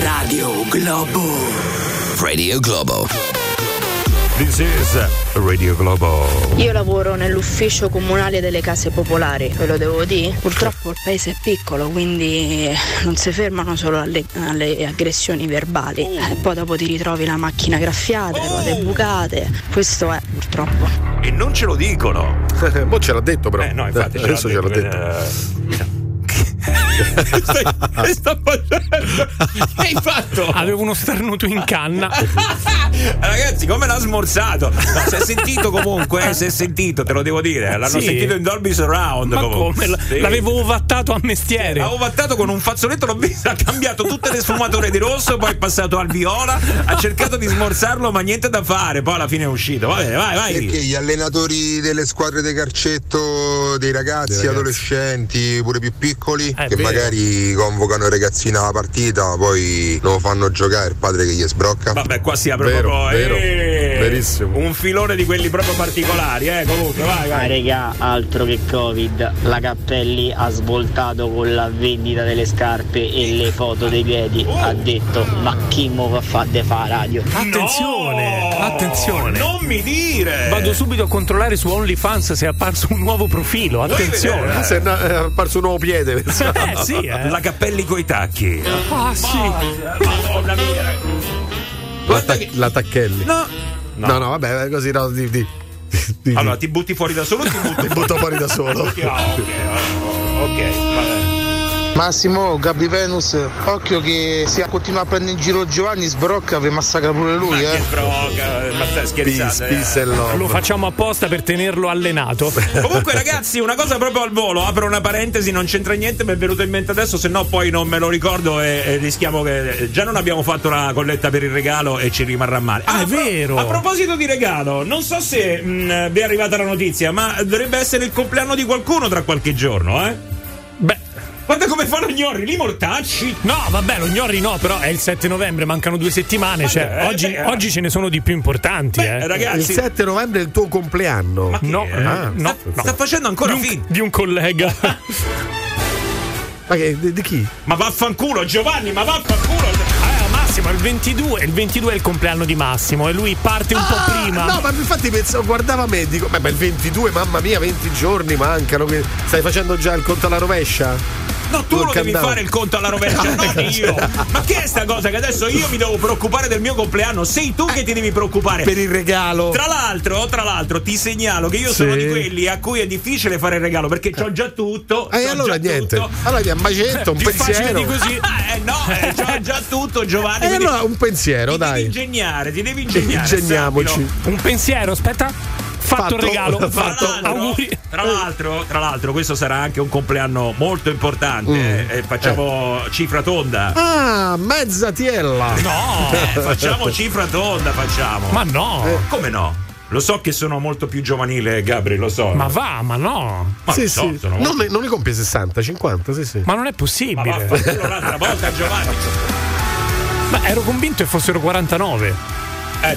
Radio Globo. This is Radio Globo. Io lavoro nell'ufficio comunale delle case popolari, ve lo devo dire. Purtroppo il paese è piccolo, quindi non si fermano solo alle aggressioni verbali. Poi dopo ti ritrovi la macchina graffiata, le ruote bucate. Questo è purtroppo. E non ce lo dicono. Mo ce l'ha detto però. No, infatti adesso ce l'ha detto. Che sta facendo? Che hai fatto? Avevo uno starnuto in canna. Ragazzi, come l'ha smorzato? Ma si è sentito comunque, te lo devo dire. L'hanno sentito in Dolby Surround. Ma comunque. Come? Sì. L'avevo ovattato a mestiere. L'avevo ovattato con un fazzoletto, l'ho visto, ha cambiato tutte le sfumature di rosso, poi è passato al viola, ha cercato di smorzarlo, ma niente da fare. Poi alla fine è uscito. Va bene, vai. Perché gli allenatori delle squadre di calcetto, dei ragazzi adolescenti, pure più piccoli, che magari convocano i ragazzini alla partita, poi lo fanno giocare, il padre che gli sbrocca. Vabbè, qua si apre verissimo. Un filone di quelli proprio particolari, comunque, vai. Ma regà, altro che Covid, la Cappelli ha svoltato con la vendita delle scarpe e le foto dei piedi, ha detto, ma chi mo va fa de fa radio? Attenzione, non mi dire! Vado subito a controllare su OnlyFans se è apparso un nuovo profilo, attenzione! Se è apparso un nuovo piede, La Cappelli coi tacchi. Madonna mia. La Tacchelli. No, vabbè, così no. Di. Allora, ti butti fuori da solo o ti butto fuori da solo? Ok, vabbè. Massimo, Gabry Venus, occhio che se continua a prendere in giro Giovanni sbrocca, vi massacra pure lui, ma che sbrocca, ma stai scherzando. Lo facciamo apposta per tenerlo allenato. Comunque ragazzi, una cosa proprio al volo, apro una parentesi, non c'entra niente, mi è venuto in mente adesso, se no poi non me lo ricordo e rischiamo che già non abbiamo fatto la colletta per il regalo e ci rimarrà male. È vero. A proposito di regalo, non so se vi è arrivata la notizia, ma dovrebbe essere il compleanno di qualcuno tra qualche giorno, Beh, Guarda come fanno Gnorri, li mortacci. No, vabbè, lo Gnorri no, però è il 7 novembre, mancano 2 settimane. Vabbè, cioè, oggi ce ne sono di più importanti. Beh, ragazzi, il 7 novembre è il tuo compleanno. Ma no, no, sta facendo ancora di un collega. Ma che, di chi? Ma vaffanculo, Giovanni, ma vaffanculo. Massimo, il 22 è il compleanno di Massimo e lui parte un po' prima. No, ma infatti pensavo, guardava me e dico, beh, ma il 22, mamma mia, 20 giorni mancano, che stai facendo già il conto alla rovescia? No, tu non lo devi fare il conto alla rovescia, non io. Ma che è sta cosa che adesso io mi devo preoccupare del mio compleanno? Sei tu che ti devi preoccupare per il regalo. Tra l'altro ti segnalo che io sono di quelli a cui è difficile fare il regalo, perché c'ho già tutto. E allora niente. Tutto. Allora ti ammagento un pensiero. Di così. C'ho già tutto, Giovanni. E allora un pensiero, ti dai. Ti devi ingegnare. Ingegniamoci. Un pensiero, aspetta. Fatto il regalo, fatto. Auguri. Tra l'altro, questo sarà anche un compleanno molto importante. Facciamo cifra tonda. Ah, mezza tiella. No, facciamo cifra tonda, facciamo. Ma no. Come no? Lo so che sono molto più giovanile, Gabry, lo so. Ma va, ma no. Ma sì, so, sì. Sono molto... non ne compie 60, 50, sì, sì. Ma non è possibile. Ma vaffanculo un'altra volta, Giovanni. Ma ero convinto che fossero 49.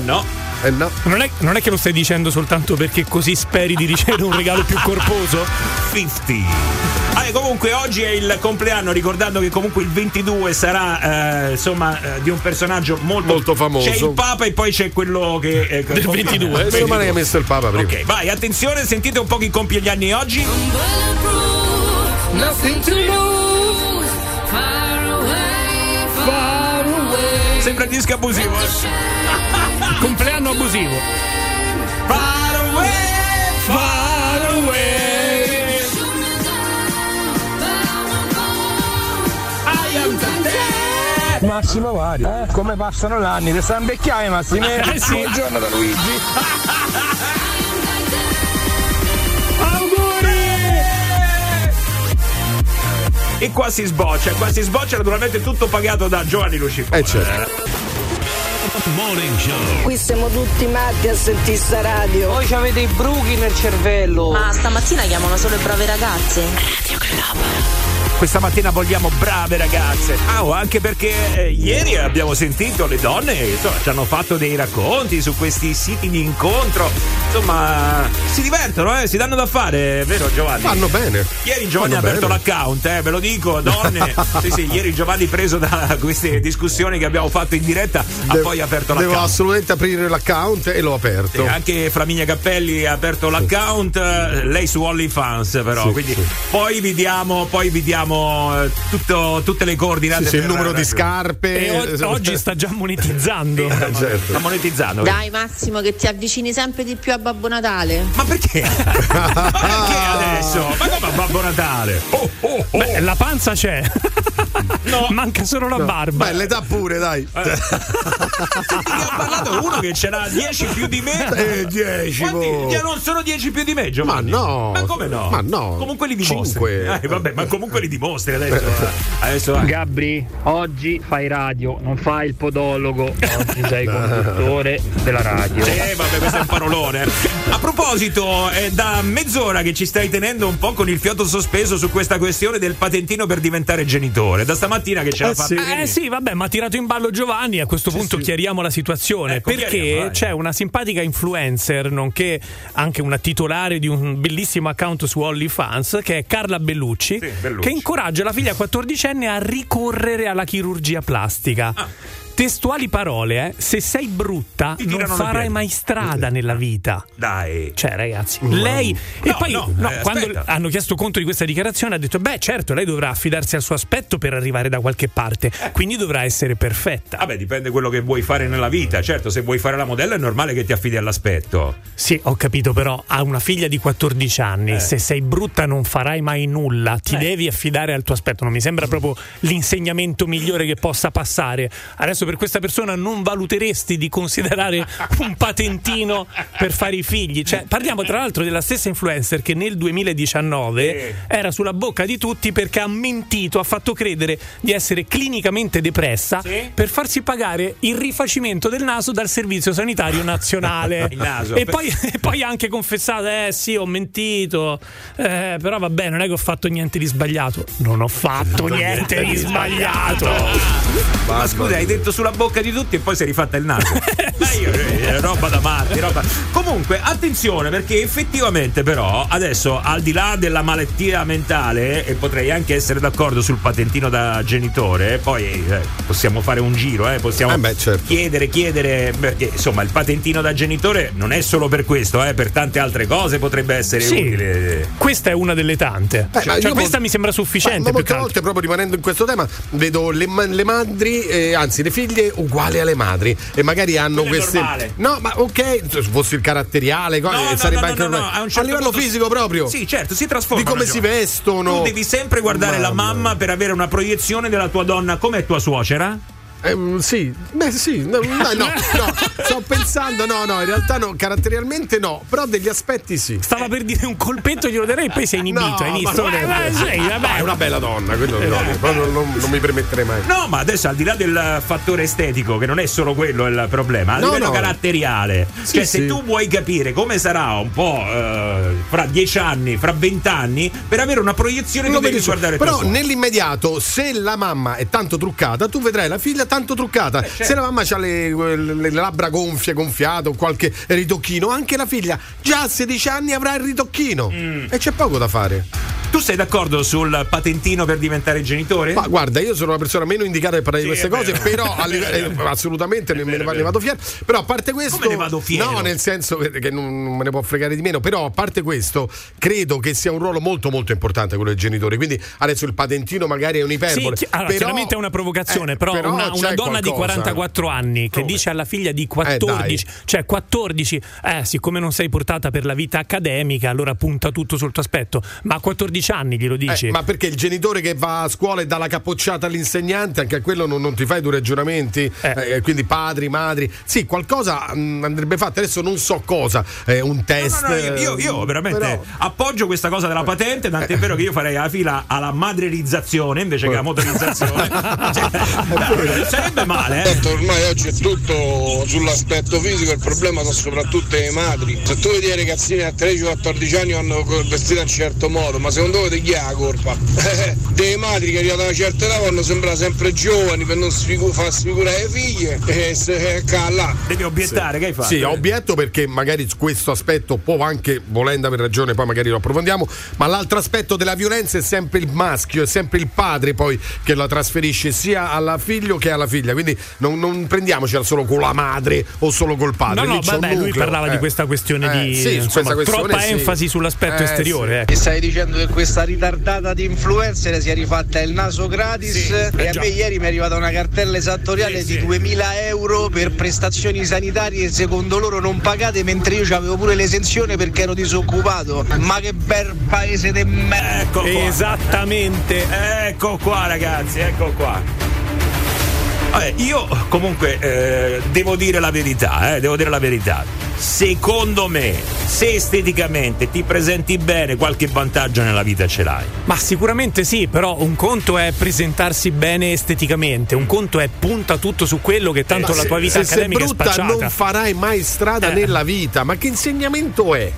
No. No. Non è che lo stai dicendo soltanto perché così speri di ricevere un regalo più corposo? 50. Comunque oggi è il compleanno, ricordando che comunque il 22 sarà di un personaggio molto famoso. C'è il Papa e poi c'è quello che del 22. Meno male che ha messo il Papa prima. Ok, vai, attenzione, sentite un po' chi compie gli anni oggi. Sembra il disco abusivo. Compleanno abusivo. Far away, far away. I am the Massimo Vari. Come passano gli anni? Te stanno invecchiando, Massimo. Sì. Buongiorno da Luigi. Auguri! E qua si sboccia, naturalmente tutto pagato da Giovanni Lucifora. Certo. Morning Show. Qui siamo tutti matti a sentire sta radio. Voi avete i bruchi nel cervello. Ma stamattina chiamano solo le brave ragazze. Radio Globo. Questa mattina vogliamo brave ragazze. Anche perché ieri abbiamo sentito le donne, insomma, ci hanno fatto dei racconti su questi siti di incontro. Insomma, si divertono, si danno da fare, vero Giovanni? Fanno bene. Ieri Giovanni ha aperto l'account, ve lo dico, donne. Sì, ieri Giovanni, preso da queste discussioni che abbiamo fatto in diretta, ha poi aperto l'account. Devo assolutamente aprire l'account e l'ho aperto. Sì, anche Flaminia Cappelli ha aperto l'account, lei su OnlyFans però. Sì, quindi sì. Poi vi diamo tutte le coordinate, sì, il numero di scarpe, e oggi sta già monetizzando. Certo. Sta monetizzando. Dai Massimo, che ti avvicini sempre di più a Babbo Natale. Ma perché? Ma perché adesso? Ma come a Babbo Natale? Oh. Beh, la panza c'è. No. Manca solo la barba. Beh, l'età pure, dai. Senti che ha parlato uno che ce n'ha 10 più di me. 10. Non sono 10 più di me, Giovanni. Ma no. Ma come no? Ma no. Comunque li dimostri. Vabbè, ma comunque li dimostri adesso. Gabry, oggi fai radio, non fai il podologo. Oggi sei conduttore della radio. Vabbè, questo è un parolone. A proposito, è da mezz'ora che ci stai tenendo un po' con il fiato sospeso su questa questione del patentino per diventare genitore. Da stamattina che ce l'ha fatta. Sì, vabbè, ma ha tirato in ballo Giovanni. A questo punto chiariamo la situazione, perché c'è una simpatica influencer, nonché anche una titolare di un bellissimo account su OnlyFans, che è Carla Bellucci, che incoraggia la figlia 14enne a ricorrere alla chirurgia plastica. Testuali parole, se sei brutta non farai mai strada nella vita. Dai. Cioè, ragazzi, lei. E poi quando hanno chiesto conto di questa dichiarazione, ha detto: beh, certo, lei dovrà affidarsi al suo aspetto per arrivare da qualche parte, quindi dovrà essere perfetta. Vabbè, dipende quello che vuoi fare nella vita. Certo, se vuoi fare la modella è normale che ti affidi all'aspetto. Sì, ho capito, però ha una figlia di 14 anni. Se sei brutta non farai mai nulla, ti devi affidare al tuo aspetto. Non mi sembra proprio l'insegnamento migliore che possa passare. Adesso per questa persona non valuteresti di considerare un patentino per fare i figli? Cioè, parliamo tra l'altro della stessa influencer che nel 2019 era sulla bocca di tutti perché ha mentito, ha fatto credere di essere clinicamente depressa per farsi pagare il rifacimento del naso dal Servizio Sanitario Nazionale. Il naso, e poi ha anche confessato: sì, ho mentito, però vabbè, non è che ho fatto niente di sbagliato. Non ho fatto niente di sbagliato. Ma scusa, hai detto sulla bocca di tutti e poi sei rifatta il naso. Ma io, roba da matti, roba. Comunque, attenzione, perché effettivamente però adesso, al di là della malattia mentale, e potrei anche essere d'accordo sul patentino da genitore, poi possiamo fare un giro, possiamo chiedere, perché insomma il patentino da genitore non è solo per questo, per tante altre cose potrebbe essere utile. Questa è una delle tante. Cioè, questa mi sembra sufficiente. Ma molte volte, proprio rimanendo in questo tema, vedo le madri, anzi le figlie uguali alle madri, e magari hanno quelle queste normale. No, ma ok, se fosse il caratteriale sarebbe anche a livello fisico proprio. Sì, certo, si trasforma di come si vestono. Tu devi sempre guardare la mamma per avere una proiezione della tua donna. Come è tua suocera? No, sto pensando, in realtà no, caratterialmente no, però degli aspetti sì. Stava per dire un colpetto, glielo darei e poi sei inibito, hai visto? È una bella donna, quello non mi permetterei mai. No, ma adesso al di là del fattore estetico, che non è solo quello il problema, a livello caratteriale, se tu vuoi capire come sarà un po' fra 10 anni, fra 20 anni, per avere una proiezione tu devi guardare. Però nell'immediato, se la mamma è tanto truccata, tu vedrai la figlia tanto truccata. Se la mamma ha le labbra gonfiate o qualche ritocchino, anche la figlia già a 16 anni avrà il ritocchino e c'è poco da fare. Tu sei d'accordo sul patentino per diventare genitore? Ma guarda, io sono la persona meno indicata per parlare di queste cose, però assolutamente ne vado fiero. Però a parte questo, come ne vado fiero? No, nel senso che non me ne può fregare di meno, però a parte questo credo che sia un ruolo molto molto importante quello del genitore, quindi adesso il patentino magari è un'iperbole. Sì, allora, però chiaramente è una provocazione, però una donna di 44 anni che dice alla figlia di 14, siccome non sei portata per la vita accademica, allora punta tutto sul tuo aspetto, ma a 14 anni glielo dice. Ma perché il genitore che va a scuola e dà la capocciata all'insegnante, anche a quello non ti fai due ragionamenti, quindi padri, madri, sì, qualcosa andrebbe fatto. Adesso non so cosa, un test. No, io veramente appoggio questa cosa della patente, tant'è vero che io farei la fila alla madrerizzazione invece che alla motorizzazione. Sarebbe male, ormai oggi è tutto sull'aspetto fisico, il problema sono soprattutto le madri. Se tu vedi i ragazzini a 13-14 anni hanno vestito in un certo modo, ma secondo voi di chi è la colpa? Delle madri che arrivano a una certa età vanno sembrare sempre giovani per non far sfigurare le figlie e se cala. Devi obiettare, che hai fatto? Sì, obietto perché magari questo aspetto può anche, volendo aver ragione, poi magari lo approfondiamo, ma l'altro aspetto della violenza è sempre il maschio, è sempre il padre poi che la trasferisce sia alla figlio che alla figlia, quindi non prendiamocela solo con la madre o solo col padre. Lui parlava di questa questione troppa enfasi sull'aspetto esteriore. E stai dicendo che questa ritardata di influencer si è rifatta il naso gratis a me ieri mi è arrivata una cartella esattoriale di 2.000 euro per prestazioni sanitarie secondo loro non pagate, mentre io avevo pure l'esenzione perché ero disoccupato. Ma che bel paese di merda. Ecco qua. Esattamente, ecco qua ragazzi, ecco qua. Io comunque devo dire la verità. Secondo me, se esteticamente ti presenti bene, qualche vantaggio nella vita ce l'hai. Ma sicuramente sì, però un conto è presentarsi bene esteticamente, un conto è punta tutto su quello che tanto la tua vita accademica è spacciata. Se sei brutta non farai mai strada nella vita, ma che insegnamento è?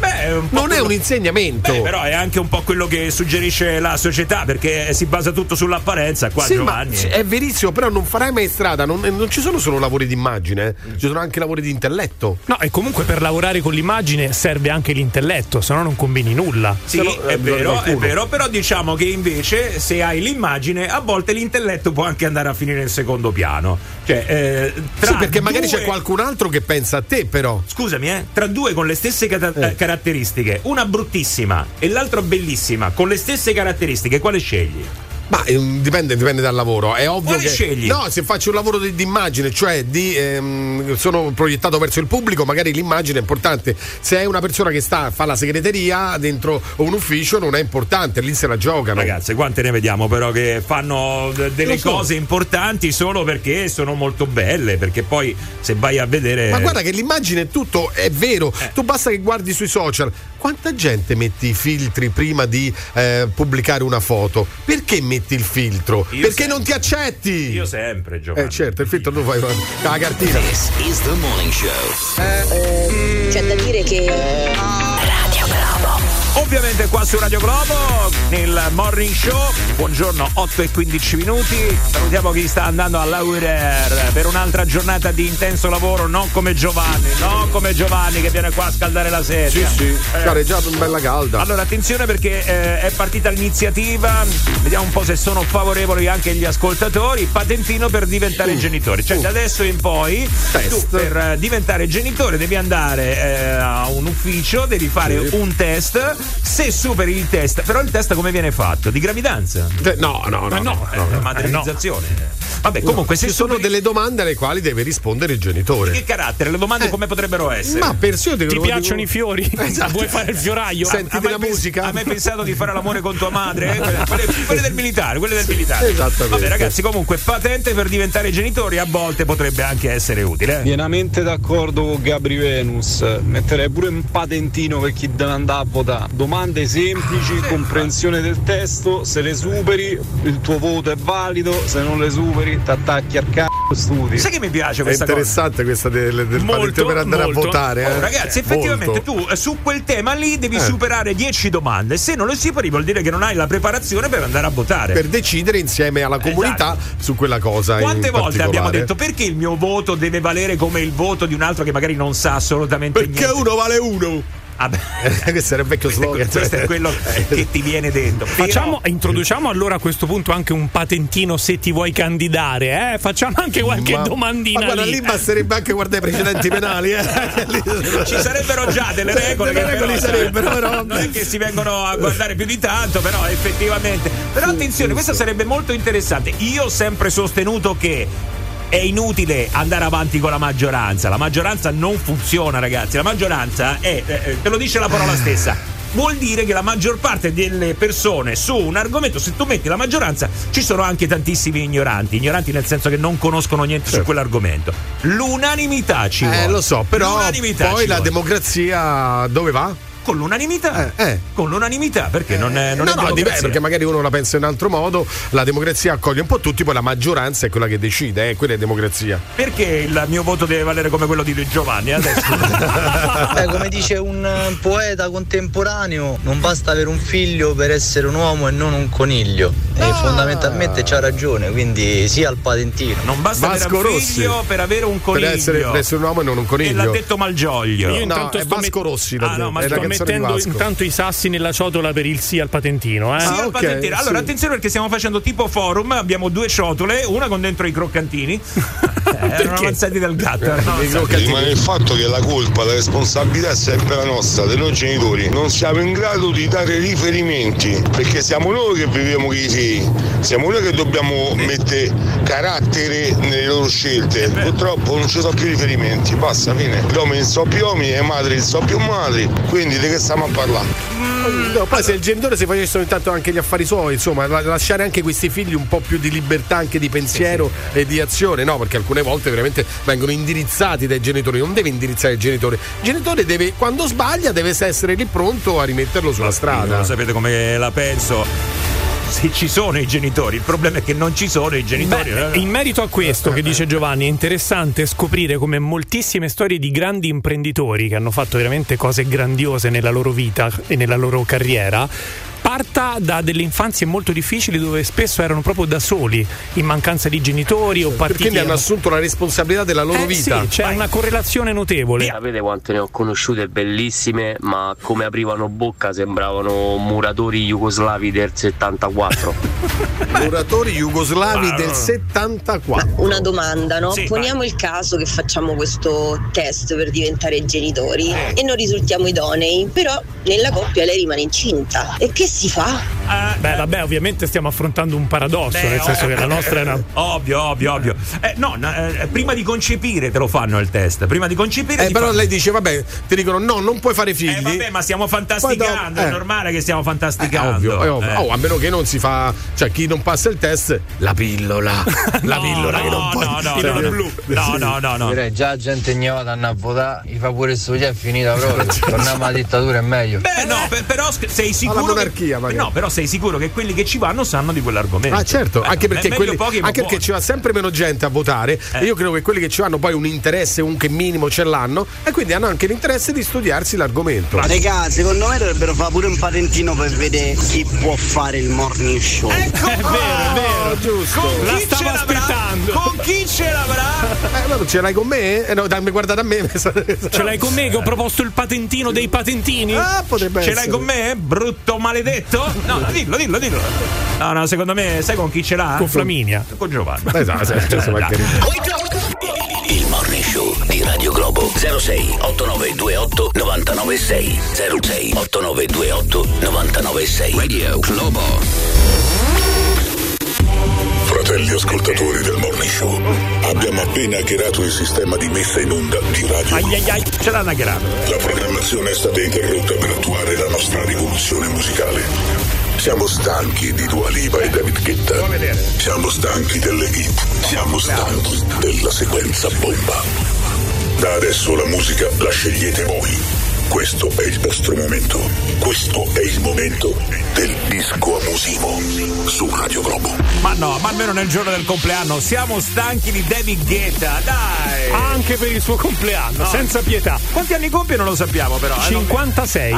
È un insegnamento. Però è anche un po' quello che suggerisce la società, perché si basa tutto sull'apparenza. Giovanni, è verissimo, però non farai mai strada. Non ci sono solo lavori di immagine, ci sono anche lavori di intelletto. No, e comunque per lavorare con l'immagine serve anche l'intelletto, se no non combini nulla. Sì, è vero, però diciamo che invece se hai l'immagine, a volte l'intelletto può anche andare a finire in secondo piano. Perché magari c'è qualcun altro che pensa a te, però. Scusami, tra due con le stesse caratteristiche, una bruttissima e l'altra bellissima, con le stesse caratteristiche, quale scegli? Ma dipende dal lavoro. È ovvio che scegli? No, se faccio un lavoro di immagine, cioè di sono proiettato verso il pubblico, magari l'immagine è importante. Se è una persona che fa la segreteria dentro un ufficio, non è importante, lì se la giocano. Ragazze, quante ne vediamo però che fanno delle cose importanti solo perché sono molto belle, perché poi se vai a vedere. Ma guarda che l'immagine è tutto, è vero. Tu basta che guardi sui social. Quanta gente mette i filtri prima di pubblicare una foto? Perché metti il filtro? Io perché sempre. Non ti accetti? Io sempre, Giovanni. Certo, il filtro tu fai la cartina. This is the morning show. C'è da dire che Radio Globo. Ovviamente qua su Radio Globo nel Morning Show. Buongiorno, 8:15. Salutiamo chi sta andando a laureare per un'altra giornata di intenso lavoro, non come Giovanni che viene qua a scaldare la sedia. Sì. Cara, è già bella calda. Allora, attenzione perché è partita l'iniziativa. Vediamo un po' se sono favorevoli anche gli ascoltatori. Patentino per diventare genitori. Cioè da adesso in poi test. Tu per diventare genitore devi andare a un ufficio, devi fare un test. Se superi il test, però il test come viene fatto? Di gravidanza? No, maternizzazione. Vabbè, comunque se ci sono delle domande alle quali deve rispondere il genitore. Di che carattere? Le domande come potrebbero essere? Ma persino ti piacciono i fiori? Esatto. Vuoi fare il fioraio? Senti della musica? Hai mai pensato di fare l'amore con tua madre? Quelle del militare. Esattamente. Vabbè ragazzi, comunque patente per diventare genitori a volte potrebbe anche essere utile. Pienamente d'accordo con Gabry Venus. Metterei pure un patentino per chi deve andare a votare. Domande semplici, comprensione del testo, se le superi il tuo voto è valido, se non le superi t'attacchi al c***o, studi. Sai che mi piace questa cosa? È interessante questa del paletto per andare a votare. Oh, ragazzi, effettivamente tu su quel tema lì devi superare 10 domande, se non le superi vuol dire che non hai la preparazione per andare a votare. Per decidere insieme alla comunità su quella cosa. Quante volte abbiamo detto perché il mio voto deve valere come il voto di un altro che magari non sa assolutamente niente? Perché uno vale uno. Ah beh, questo era il vecchio slogan. Questo è quello che ti viene dentro. Introduciamo allora a questo punto anche un patentino se ti vuoi candidare. Facciamo anche qualche domandina. Ma guarda, lì basterebbe anche guardare i precedenti penali. Ci sarebbero già delle regole. Delle regole sarebbero, però. Non è che si vengono a guardare più di tanto, però effettivamente. Però attenzione, questo sarebbe molto interessante. Io ho sempre sostenuto che è inutile andare avanti con la maggioranza non funziona, ragazzi. La maggioranza è te lo dice la parola stessa, vuol dire che la maggior parte delle persone su un argomento, se tu metti la maggioranza, ci sono anche tantissimi ignoranti nel senso che non conoscono niente su quell'argomento. L'unanimità ci vuole, lo so, però poi la democrazia dove va? Con l'unanimità, con l'unanimità, perché non è democrazia. Perché magari uno la pensa in un altro modo, la democrazia accoglie un po' tutti, poi la maggioranza è quella che decide, quella è democrazia. Perché il mio voto deve valere come quello di Giovanni adesso? Come dice un poeta contemporaneo, non basta avere un figlio per essere un uomo e non un coniglio. E fondamentalmente c'ha ragione, quindi sì al patentino. Non basta avere un figlio per avere un coniglio. Per essere un uomo e non un coniglio. E l'ha detto Malgioglio. Io intanto è Vasco Rossi. Mettendo intanto i sassi nella ciotola per il sì al patentino. Patentino. Allora, attenzione perché stiamo facendo tipo forum, abbiamo 2 ciotole, una con dentro i croccantini. Erano avanzati dal gatto. Rimane il fatto che la colpa, la responsabilità è sempre la nostra, dei nostri genitori. Non siamo in grado di dare riferimenti, perché siamo noi che viviamo con i figli, siamo noi che dobbiamo mettere carattere nelle loro scelte. Purtroppo non ci sono più riferimenti, passa, fine. Gli uomini sono più uomini e le madri sono più madri, quindi di che stiamo a parlare? No, poi se il genitore si facesse intanto anche gli affari suoi, insomma, lasciare anche questi figli un po' più di libertà anche di pensiero e di azione, no? Perché alcune volte veramente vengono indirizzati dai genitori. Non deve indirizzare il genitore. Il genitore deve, quando sbaglia, deve essere lì pronto a rimetterlo sulla strada. Lo sapete come la penso? Se ci sono i genitori, il problema è che non ci sono i genitori. Beh, in merito a questo che dice Giovanni, è interessante scoprire come moltissime storie di grandi imprenditori che hanno fatto veramente cose grandiose nella loro vita e nella loro carriera parta da delle infanzie molto difficili dove spesso erano proprio da soli in mancanza di genitori o partiti. Perché hanno assunto la responsabilità della loro vita. Sì, c'è una correlazione notevole. Sapete quante ne ho conosciute bellissime, ma come aprivano bocca sembravano muratori jugoslavi del 74. 74. Muratori jugoslavi del 74. Una domanda, no? Sì, poniamo il caso che facciamo questo test per diventare genitori e non risultiamo idonei, però nella coppia lei rimane incinta. E che si fa? Beh, vabbè, ovviamente stiamo affrontando un paradosso, nel senso che la nostra è una... Ovvio. Prima di concepire te lo fanno il test. Prima di concepire. Però lei dice, vabbè, ti dicono no, non puoi fare figli. Vabbè, ma stiamo fantasticando. È normale che stiamo fantasticando. È ovvio. Oh, a meno che non si fa, cioè chi non passa il test, la pillola. La pillola che non può. No. Direi già gente ignota a votare, i fa pure studiare, è finita proprio. Torniamo alla dittatura, è meglio. Beh, no, però sei sicuro. No, però sei sicuro che quelli che ci vanno sanno di quell'argomento. Ah, certo, anche perché ci va sempre meno gente a votare. Io credo che quelli che ci vanno poi un interesse, un che minimo ce l'hanno, e quindi hanno anche l'interesse di studiarsi l'argomento. Ma regà, secondo me dovrebbero fare pure un patentino per vedere chi può fare il morning show. Ecco, è vero, giusto. La stavo aspettando. Con chi ce l'avrà? Ma ce l'hai con me? No, dammi, guarda da me. Ce l'hai con me che ho proposto il patentino dei patentini? Ah, potrebbe essere. Ce l'hai con me? Brutto maledetto? No, dillo. No, secondo me, sai con chi ce l'ha? Con Flaminia. Con Giovanni. Esatto. Il Morning Show di Radio Globo 06 8928 996, 06 8928 996. Radio Globo. Fratelli ascoltatori del Morning Show, abbiamo appena hackerato il sistema di messa in onda di Radio Globo. Ce l'hanno hackerato. La programmazione è stata interrotta per attuare la nostra rivoluzione musicale. Siamo stanchi di Dua Lipa e David Guetta. Siamo stanchi delle hit. Siamo stanchi della sequenza bomba. Da adesso la musica la scegliete voi. Questo è il vostro momento. Questo è il momento del disco abusivo su Radio Globo. Ma no, ma almeno nel giorno del compleanno siamo stanchi di David Guetta, dai! Anche per il suo compleanno, no, senza pietà. Quanti anni compie non lo sappiamo però. 56.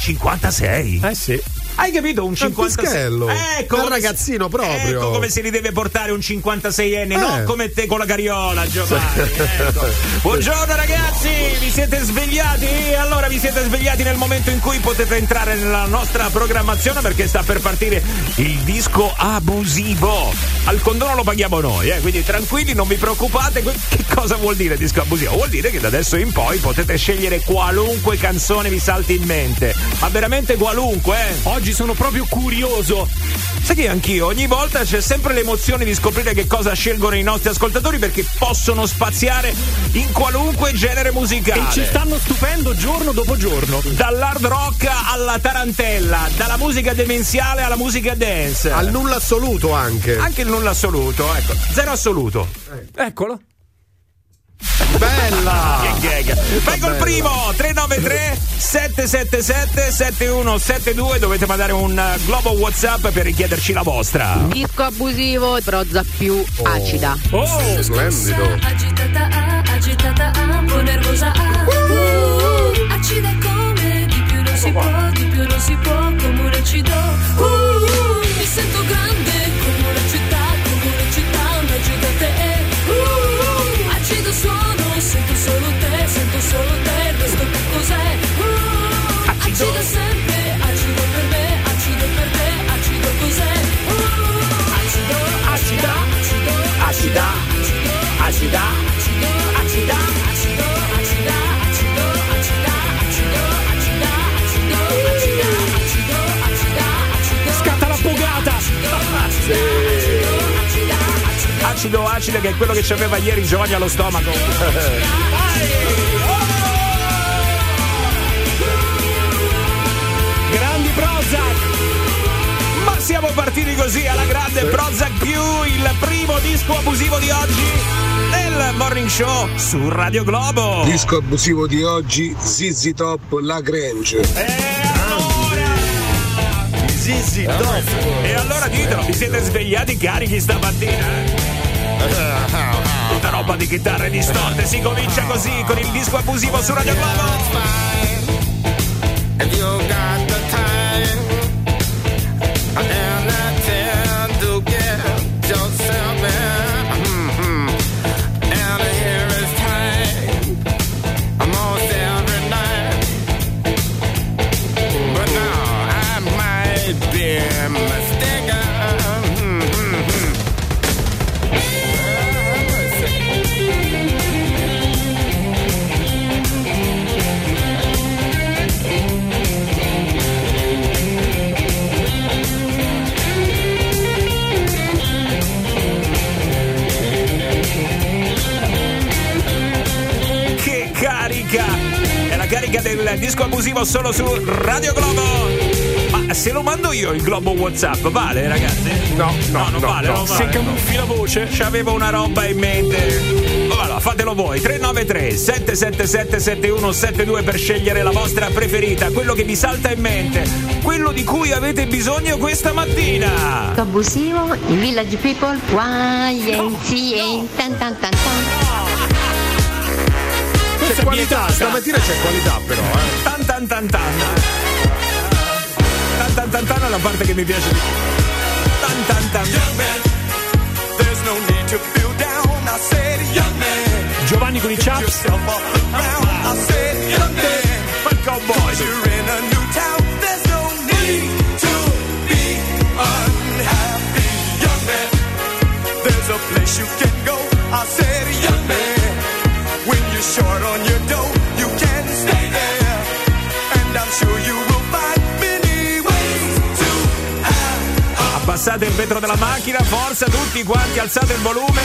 56? Eh sì. Hai capito? Un 56enne. Ecco, un ragazzino proprio. Ecco come se li deve portare un 56enne, non come te con la carriola, Giovanni. Ecco. Buongiorno ragazzi, vi siete svegliati? Allora vi siete svegliati nel momento in cui potete entrare nella nostra programmazione, perché sta per partire il disco abusivo. Al condono lo paghiamo noi, quindi tranquilli, non vi preoccupate. Che cosa vuol dire disco abusivo? Vuol dire che da adesso in poi potete scegliere qualunque canzone vi salti in mente. Ma veramente qualunque, Oggi sono proprio curioso. Sai che anch'io ogni volta c'è sempre l'emozione di scoprire che cosa scelgono i nostri ascoltatori, perché possono spaziare in qualunque genere musicale e ci stanno stupendo giorno dopo giorno, dall'hard rock alla tarantella, dalla musica demenziale alla musica dance, al nulla assoluto, anche il nulla assoluto, ecco, zero assoluto, eccolo. Bella! Che gag! Vai col primo! 393-777-7172. Dovete mandare un globo WhatsApp per richiederci la vostra. Disco abusivo, Prozac più acida. Oh, splendido! Agitata, un po' nervosa. Acida come di più non si può, di più non si può, come un acido. Mi sento grande come una città, un'agitata. Sento solo te, questo che cos'è? Acido sempre, acido per me, acido per te, acido cos'è? Acido, acida, acido, acida, acido, acida, acido, acida, acido, acida, acido, acida, acido, acida, acido, acida, acido, acida, acido. Scatta la bugata! Acido, che è quello che ci aveva ieri Giovanni allo stomaco. Grandi Prozac! Ma siamo partiti così alla grande. Prozac più, il primo disco abusivo di oggi nel Morning Show su Radio Globo. Disco abusivo di oggi, ZZ Top, La Grange. Allora ZZ Top. E allora ditelo, vi siete svegliati carichi stamattina? Tutta roba di chitarre distorte, si comincia così con il disco abusivo su Radio Globo. But now I might be mistaken. carica, è la carica del disco abusivo solo su Radio Globo. Ma se lo mando io il globo WhatsApp vale, ragazzi? No, non vale. Se camuffi la voce. C'avevo una roba in mente. Allora, fatelo voi, 393-777-7172 per scegliere la vostra preferita, quello che vi salta in mente, quello di cui avete bisogno questa mattina. Abusivo, in Village People, c'è qualità, stamattina c'è qualità però, eh. Tan tan tan è la parte che mi piace. Tan tan tan. There's no need to feel down. I said young man. Giovanni con i chaps. I said young man. But go boys, you're in a new town. There's no need to be unhappy, young man. There's a place you can go. I said young man. When you're short on your dough, you can stay there. And I'm sure you will. Passate il vetro della macchina, forza tutti quanti, alzate il volume.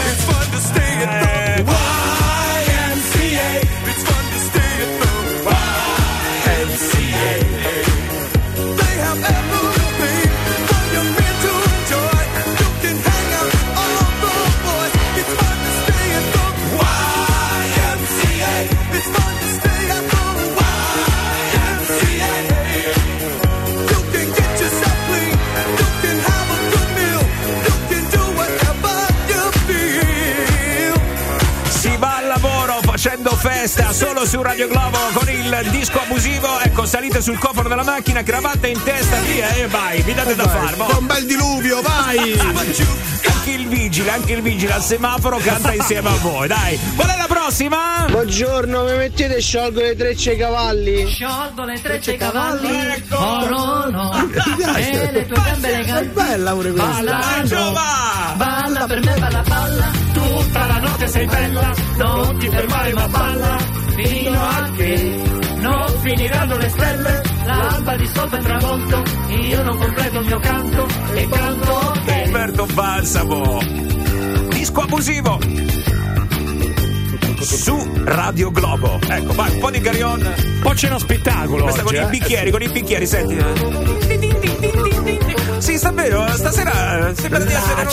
Facendo festa solo su Radio Globo con il disco abusivo, ecco, salite sul cofano della macchina, cravatta in testa, via e vai, vi date da farmo. Con un bel diluvio, vai! Anche il vigile al semaforo canta insieme a voi, dai! Qual è la prossima? Buongiorno, mi mettete sciolgo le trecce ai cavalli? Sciolgo le trecce ai cavalli, ecco! Oh no! E le tue gambe eleganti! È bella pure questa! Ballando, balla per me, balla, balla! Tutta la notte sei bella, non ti fermare ma balla, fino a che non finiranno le stelle, l'alba dissolve il tramonto, io non completo il mio canto, e canto che... Roberto Balsamo, disco abusivo, su Radio Globo. Ecco, vai, un po' di carillon. Poi c'è uno spettacolo questa oggi, con i bicchieri, senti. Sì, sta vero, stasera sembra di essere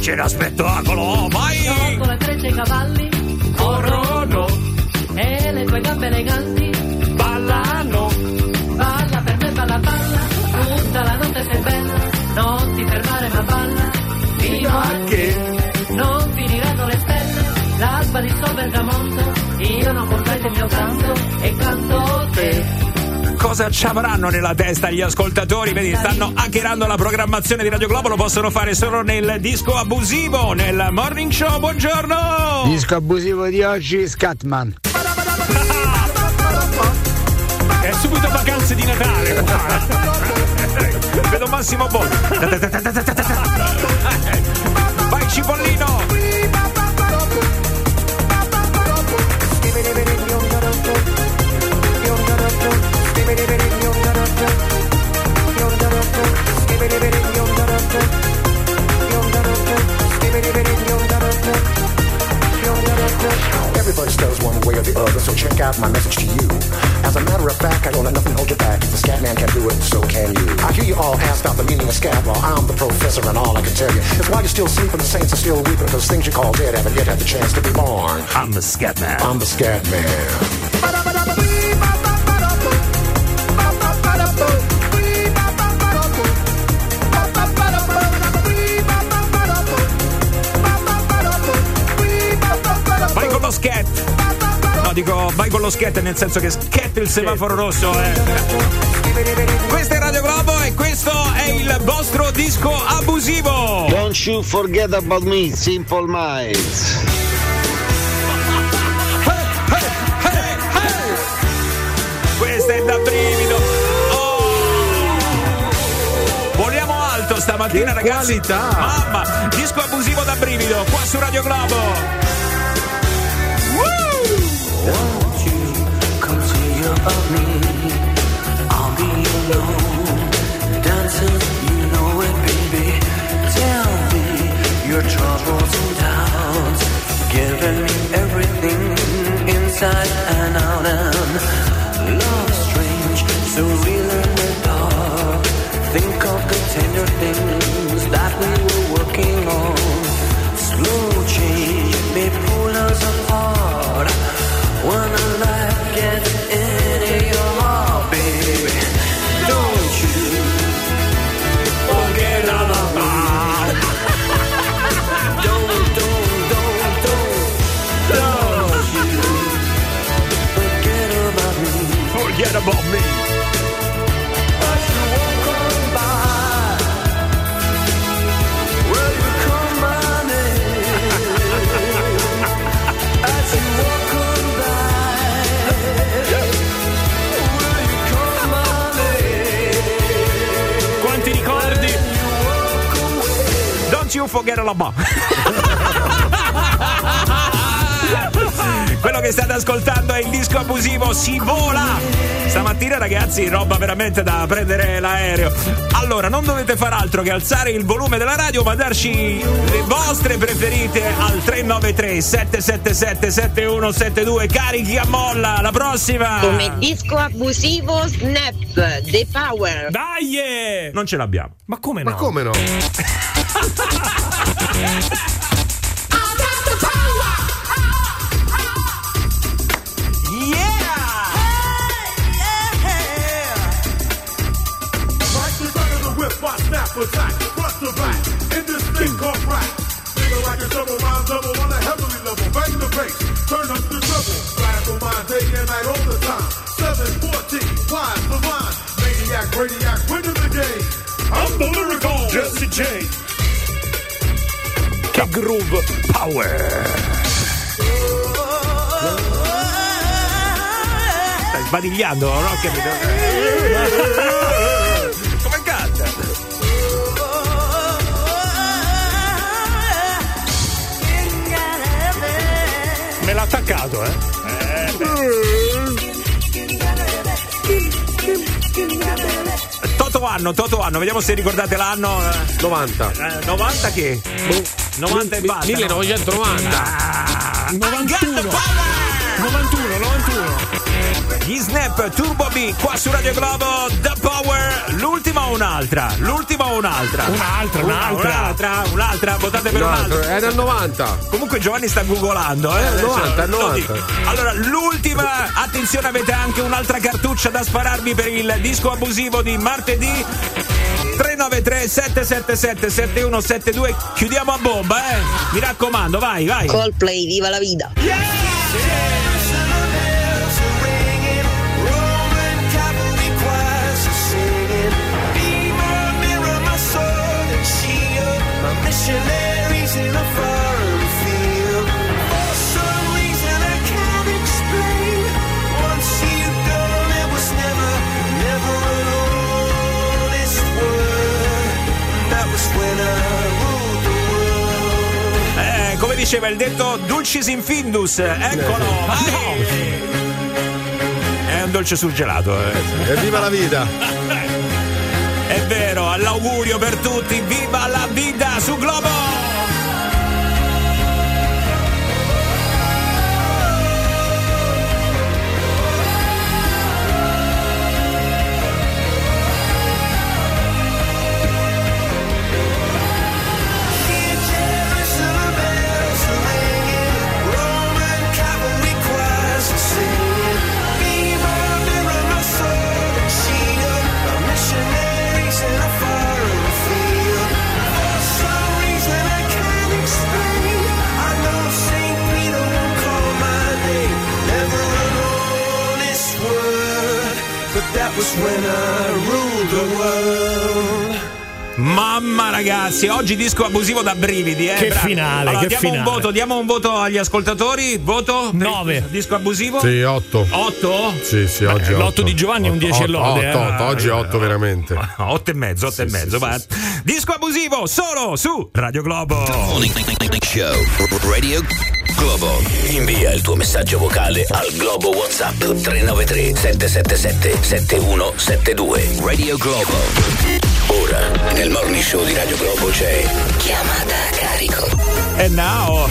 c'era spettacolo, vai! Con le trecce ai cavalli, corrono, e le tue gambe eleganti, ballano, balla per me, balla, balla, tutta la notte sei bella, non ti fermare ma balla, fino a che non finiranno le stelle, l'alba dissolve il tramonto, io non completo il mio canto, e canto te. Cosa ci avranno nella testa gli ascoltatori? Vedi, stanno hackerando la programmazione di Radio Globo, lo possono fare solo nel disco abusivo, nel Morning Show. Buongiorno! Disco abusivo di oggi, Scatman. È subito vacanze di Natale. Vedo Massimo Boni. Vai Cipollino! Everybody stutters one way or the other, so check out my message to you. As a matter of fact, I don't let nothing hold you back. If the scat man can do it, so can you. I hear you all asked out the meaning of scat, well, I'm the professor and all I can tell you is why you're still sleeping, the saints are still weeping, because things you call dead haven't yet had the chance to be born. I'm the scat man. I'm the scat man. Vai con lo schietto, nel senso che schietta il semaforo rosso, Questo è Radio Globo e questo è il vostro disco abusivo. Don't you forget about me, Simple Minds. Hey. Questo è da brivido. Oh! Voliamo alto stamattina, che ragazzi. Qualità. Mamma, disco abusivo da brivido qua su Radio Globo. Don't you come to your of me, I'll be alone, dancing, you know it baby, tell me your troubles and doubts, giving me everything. fogare la ba. Quello che state ascoltando è il disco abusivo Si Vola. Stamattina, ragazzi, roba veramente da prendere l'aereo. Allora, non dovete far altro che alzare il volume della radio, ma darci le vostre preferite al 393 777 7172. Carichi a molla, la prossima. Come disco abusivo Snap, The Power. Dai! Non ce l'abbiamo. Ma come no? Ma come no? What's the right? In this thing called right. Figure like a double rhyme, double on a heavenly level. Bang the bass, turn up the treble. Flash on mine day and night all the time. 714, wise the line. Maniac, radiac, winning the game. I'm the lyrical Jesse J. Che groove power. Stai sbadigliando, no? Come canta? Me l'ha attaccato, eh? Toto anno, vediamo se ricordate l'anno. 90. 90 che? 90 e basta. 1990. Ah, 91. Gli Snap Turbo B qua su Radio Globo. The Power. L'ultima o un'altra. Votate per un'altra. Era il 90. Comunque Giovanni sta googolando, eh? 90. Allora, l'ultima. Attenzione, avete anche un'altra cartuccia da spararvi per il disco abusivo di martedì. 393 777 7172. Chiudiamo a bomba, eh? Mi raccomando, vai. Coldplay, viva la vita. Yeah! Missionaries in a foreign field. For some reason I can't explain. Once you go, there was never an honest word. That was when I ruled the world. Come diceva il detto, Dulcis in Findus. Eccolo, vai. È un dolce surgelato, eh. E viva la vita. È vero, all'augurio per tutti, viva la vita su Globo! When I rule the world. Mamma, ragazzi, oggi disco abusivo da brividi, eh? Che finale, allora, diamo un voto agli ascoltatori. Voto 9. Disco abusivo? Sì, 8. 8? Sì, oggi 8. L'8 di Giovanni è un 10 e lode. 8, oggi 8 veramente. 8 e mezzo, va. Disco abusivo solo su Radio Globo. Show Radio Globo. Invia il tuo messaggio vocale al Globo WhatsApp 393 777 7172. Radio Globo. Ora, nel Morning Show di Radio Globo c'è chiamata a carico. E now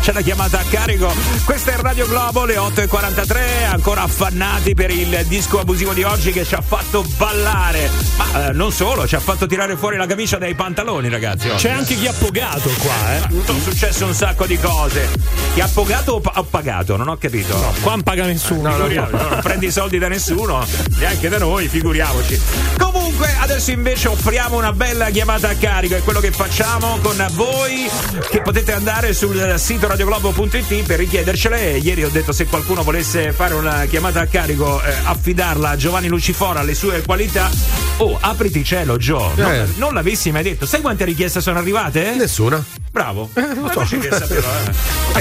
c'è la chiamata a carico. Questa è Radio Globo, le 8.43. Ancora affannati per il disco abusivo di oggi che ci ha fatto ballare. Ma non solo, ci ha fatto tirare fuori la camicia dai pantaloni, ragazzi. Oggi. C'è anche chi ha pogato qua, eh? Sono successe un sacco di cose. Chi ha pogato o pagato? Non ho capito. No, qua non paga nessuno. No, prendi i soldi da nessuno, neanche da noi, figuriamoci. Comunque, adesso invece offriamo una bella chiamata a carico. È quello che facciamo con voi, che potete andare sul sito radioglobo.it per richiedercele. Ieri ho detto, se qualcuno volesse fare una chiamata a carico, affidarla a Giovanni Lucifora, alle sue qualità. Oh, apriti cielo, Gio. Non l'avessi mai detto. Sai quante richieste sono arrivate? Nessuna. Bravo. Non so che sapeva.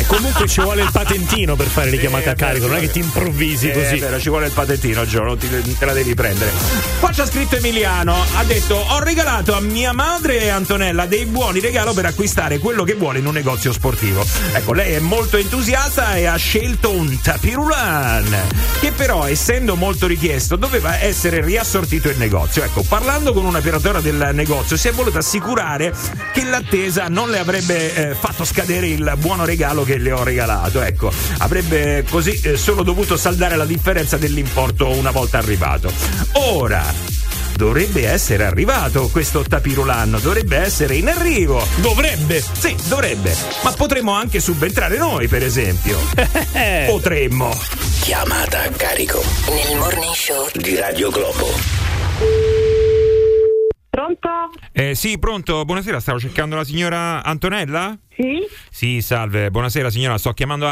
Comunque ci vuole il patentino per fare le chiamate a carico, non è che ti improvvisi così. Vero, ci vuole il patentino, Gio, non te la devi prendere. Qua c'ha scritto Emiliano, ha detto: ho regalato a mia madre e Antonella dei buoni regalo per acquistare quello che vuole in un negozio sportivo. Ecco, lei è molto entusiasta e ha scelto un tapirulan, che però, essendo molto richiesto, doveva essere riassortito il negozio. Ecco, parlando con una operatora del negozio, si è voluta assicurare che l'attesa non le avrebbe fatto scadere il buono regalo che le ho regalato. Ecco, avrebbe così solo dovuto saldare la differenza dell'importo una volta arrivato. Ora dovrebbe essere arrivato questo tapirulan, dovrebbe essere in arrivo. Dovrebbe? Sì, dovrebbe. Ma potremmo anche subentrare noi, per esempio. Potremmo. Chiamata a carico nel Morning Show di Radio Globo. Pronto? Sì, pronto. Buonasera, stavo cercando la signora Antonella? Sì? Sì, salve. Buonasera signora, sto chiamando a...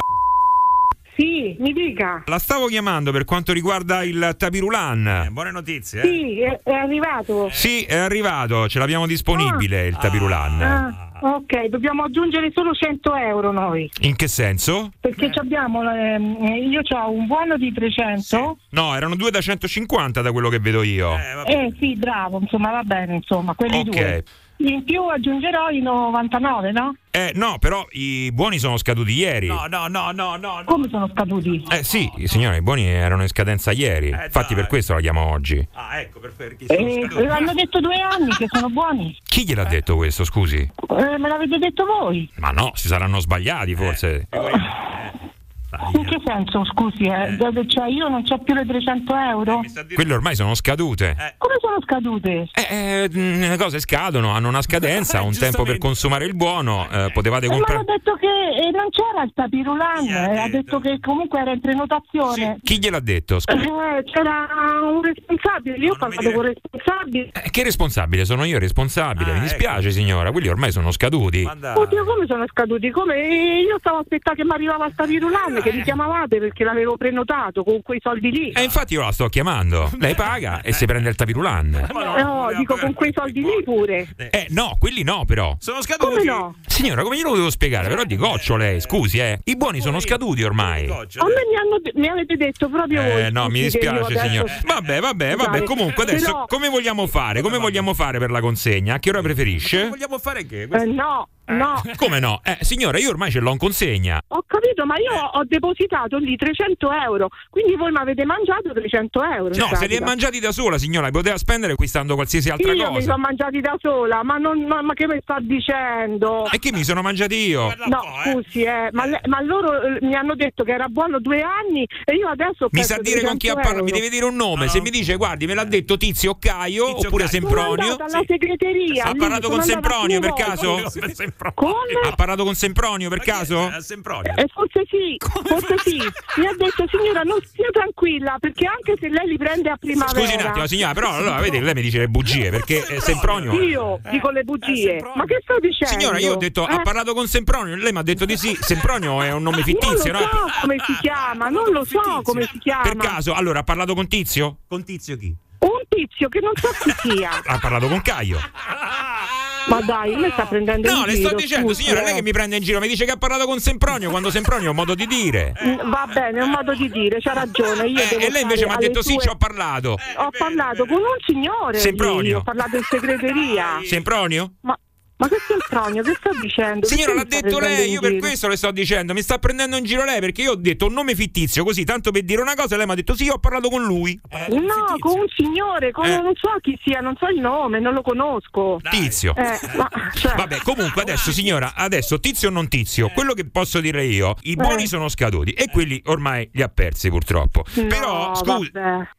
Sì, mi dica. La stavo chiamando per quanto riguarda il tapirulan. Buone notizie, eh? Sì, è arrivato. Sì, è arrivato. Ce l'abbiamo disponibile il tapirulan. Ok, dobbiamo aggiungere solo 100 euro noi. In che senso? Perché abbiamo, io ho un buono di 300. Sì. No, erano due da 150 da quello che vedo io. Sì, bravo, insomma, va bene, insomma, quelli due. In più aggiungerò i 99, no? No, però i buoni sono scaduti ieri. No. Come sono scaduti? Sì, signore, i buoni erano in scadenza ieri. Infatti per questo la chiamo oggi. Ecco, perché sono scaduti. Hanno detto 2 anni che sono buoni. Chi gliel'ha detto questo, scusi? Me l'avete detto voi. Ma no, si saranno sbagliati forse. In che senso, scusi? Cioè, io non c'ho più le 300 euro? Quelle ormai sono scadute. Come sono scadute? Le cose scadono, hanno una scadenza, un tempo per consumare il buono. Potevate comprare. Ma ha detto che non c'era il tapirulan, ha detto che comunque era in prenotazione. Sì. Chi gliel'ha detto? C'era un responsabile, io ho parlato con il responsabile. Che responsabile? Sono io responsabile. Mi dispiace, signora, quelli ormai sono scaduti. Oddio, come sono scaduti? Come? Io stavo aspettando che mi arrivava il tapirulan. Che mi chiamavate perché l'avevo prenotato con quei soldi lì. Infatti io la sto chiamando. Lei paga e si prende il tapirulan. No, dico con quei soldi lì pure. No, quelli no però. Sono scaduti. Come no? Signora, come glielo devo spiegare? Però di goccio lei, scusi, I buoni sono scaduti ormai. A me mi avete detto proprio voi. No, mi dispiace signor. Vabbè, comunque adesso però... come vogliamo fare? Come vogliamo fare per la consegna? A che ora preferisce? Vogliamo fare che? No. No. Come no? Signora, io ormai ce l'ho in consegna. Ho capito, ma io ho depositato lì 300 euro, quindi voi mi avete mangiato 300 euro. No, se li è mangiati da sola, signora, li poteva spendere acquistando qualsiasi altra cosa. Io mi sono mangiati da sola, ma che mi sta dicendo? E che mi sono mangiati io? No, scusi, ma loro mi hanno detto che era buono 2 anni e io adesso ho perso. Mi sa dire con chi ha parlato, mi deve dire un nome, se mi dice, guardi, me l'ha detto Tizio Caio oppure Sempronio. Alla segreteria. Ha parlato con Sempronio per caso? Come? Ha parlato con Sempronio per caso? Sempronio. Forse sì. Mi ha detto signora non stia tranquilla perché anche se lei li prende a primavera. Scusi un attimo signora, però allora vedi lei mi dice le bugie perché Sempronio. Io dico le bugie. Ma che sto dicendo? Signora io ho detto ha parlato con Sempronio, lei mi ha detto di sì. Sempronio è un nome fittizio, no? Non lo so come si chiama, non lo so come si chiama. Per caso allora ha parlato con Tizio? Con Tizio chi? Un tizio che non so chi sia. Ha parlato con Caio. Ma dai, me sta prendendo in giro. No, le sto dicendo, signora, non è che mi prende in giro, mi dice che ha parlato con Sempronio quando Sempronio è un modo di dire. Va bene, è un modo di dire, c'ha ragione. Io e lei invece mi ha detto sì, ci ho parlato. Ho parlato con un signore. Sempronio. Ho parlato in segreteria. Sempronio? Ma che Sempronio, che sta dicendo? Signora, l'ha detto lei, io per questo le sto dicendo, mi sta prendendo in giro lei perché io ho detto un nome fittizio così, tanto per dire una cosa, lei mi ha detto sì, ho parlato con lui. No, con un signore, non so chi sia, non so il nome, non lo conosco. Tizio. Vabbè, comunque adesso signora, adesso Tizio o non Tizio, quello che posso dire io, i buoni sono scaduti e quelli ormai li ha persi purtroppo. No, però, scusi.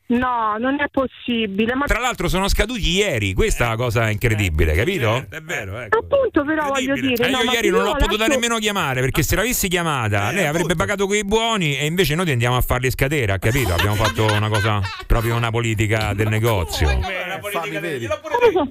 No, non è possibile. Ma... Tra l'altro sono scaduti ieri, questa è la cosa incredibile, capito? È vero, ecco. Appunto, però voglio dire. Io ieri non l'ho potuta nemmeno chiamare perché se l'avessi chiamata lei avrebbe pagato quei buoni e invece noi tendiamo a farli scadere, capito? Abbiamo fatto una cosa proprio una politica del negozio. la politica della...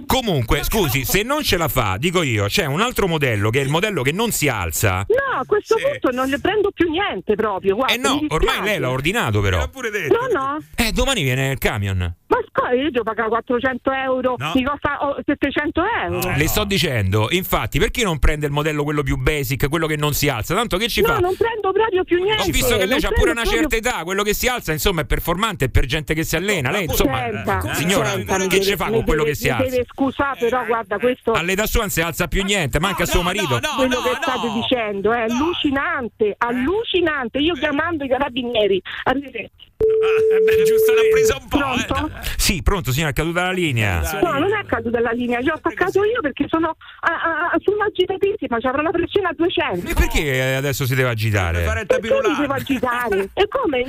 Comunque, scusi, se non ce la fa, dico io, c'è un altro modello che è il modello che non si alza. No, a questo punto non le prendo più niente proprio. Guarda, no, ormai lei l'ha ordinato, però. L'ha pure detto. No, no. Domani viene il camion. Ma scusa, io devo pagare 400 euro, no. Mi costa 700 euro. No, le sto dicendo, infatti, perché non prende il modello quello più basic, quello che non si alza? Tanto che ci fa? No, non prendo proprio più niente. Ho visto che lei ha pure una certa età, quello che si alza, insomma, è performante, è per gente che si allena. Lei, insomma, signora, che ci fa con quello che si alza? Mi deve scusare, però, guarda, questo... All'età sua non si alza più niente, manca suo marito. Quello che state dicendo è allucinante, allucinante. Io chiamando i carabinieri, arrivederci. Beh, giusto, l'ha presa un po'. Pronto? Sì, pronto signora, è caduta la linea. No, non è caduta la linea, l'ho attaccato io perché sono agitatissima, c'avrò una pressione a 200. E perché adesso si deve agitare? Perché mi devo agitare? E come?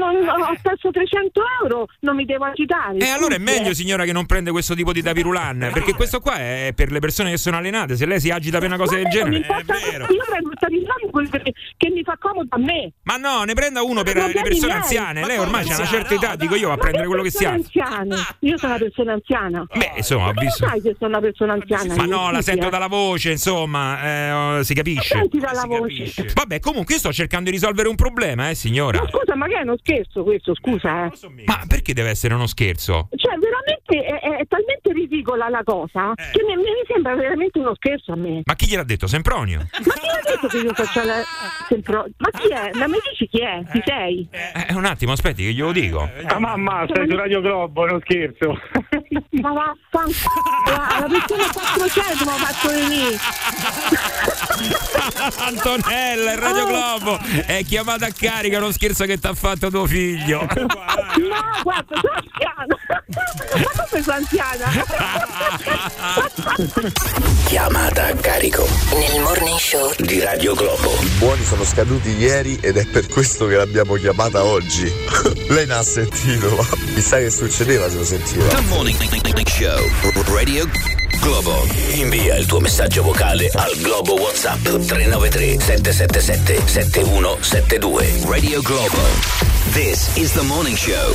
Ho perso 300 euro, non mi devo agitare. E allora è meglio signora che non prende questo tipo di tapirulan, perché questo qua è per le persone che sono allenate, se lei si agita per una cosa del genere. Vero. Io prendo il tapirulan che mi fa comodo a me. Ma no, ne prenda uno per le persone anziane. Lei ormai c'ha una certa età, dico io, a prendere quello che si ha. Io sono una persona anziana. Beh, insomma, ho visto. Ma sai che sono una persona anziana? Ma no, la sento dalla voce, insomma, si capisce. Senti dalla voce. Vabbè, comunque io sto cercando di risolvere un problema, signora. Ma scusa, ma che è uno scherzo questo, scusa, Ma perché deve essere uno scherzo? Cioè, veramente è talmente ridicola la cosa che mi sembra veramente uno scherzo a me. Ma chi gliel'ha detto? Sempronio? Ma chi l'ha detto che io faccio la... Sempronio? Ma chi è? Ma mi dici chi è? Chi sei? Un attimo, aspetti che glielo dico. Mamma, stai su Radio Globo, non scherzo. Ma vaffanculo, la persona 400 mi ha fatto venire. Antonella, il Radio Globo è chiamata a carica, non scherzo che t'ha fatto tuo figlio. No, guarda, sono anziana. Ma come sono anziana? Chiamata a carico nel Morning Show di Radio Globo. I buoni sono scaduti ieri ed è per questo che l'abbiamo chiamata oggi. Lei non ha sentito, ma chissà che succedeva se lo sentiva. The Morning Show Radio Globo. Invia il tuo messaggio vocale al Globo WhatsApp 393 777 7172. Radio Globo. This is The Morning Show.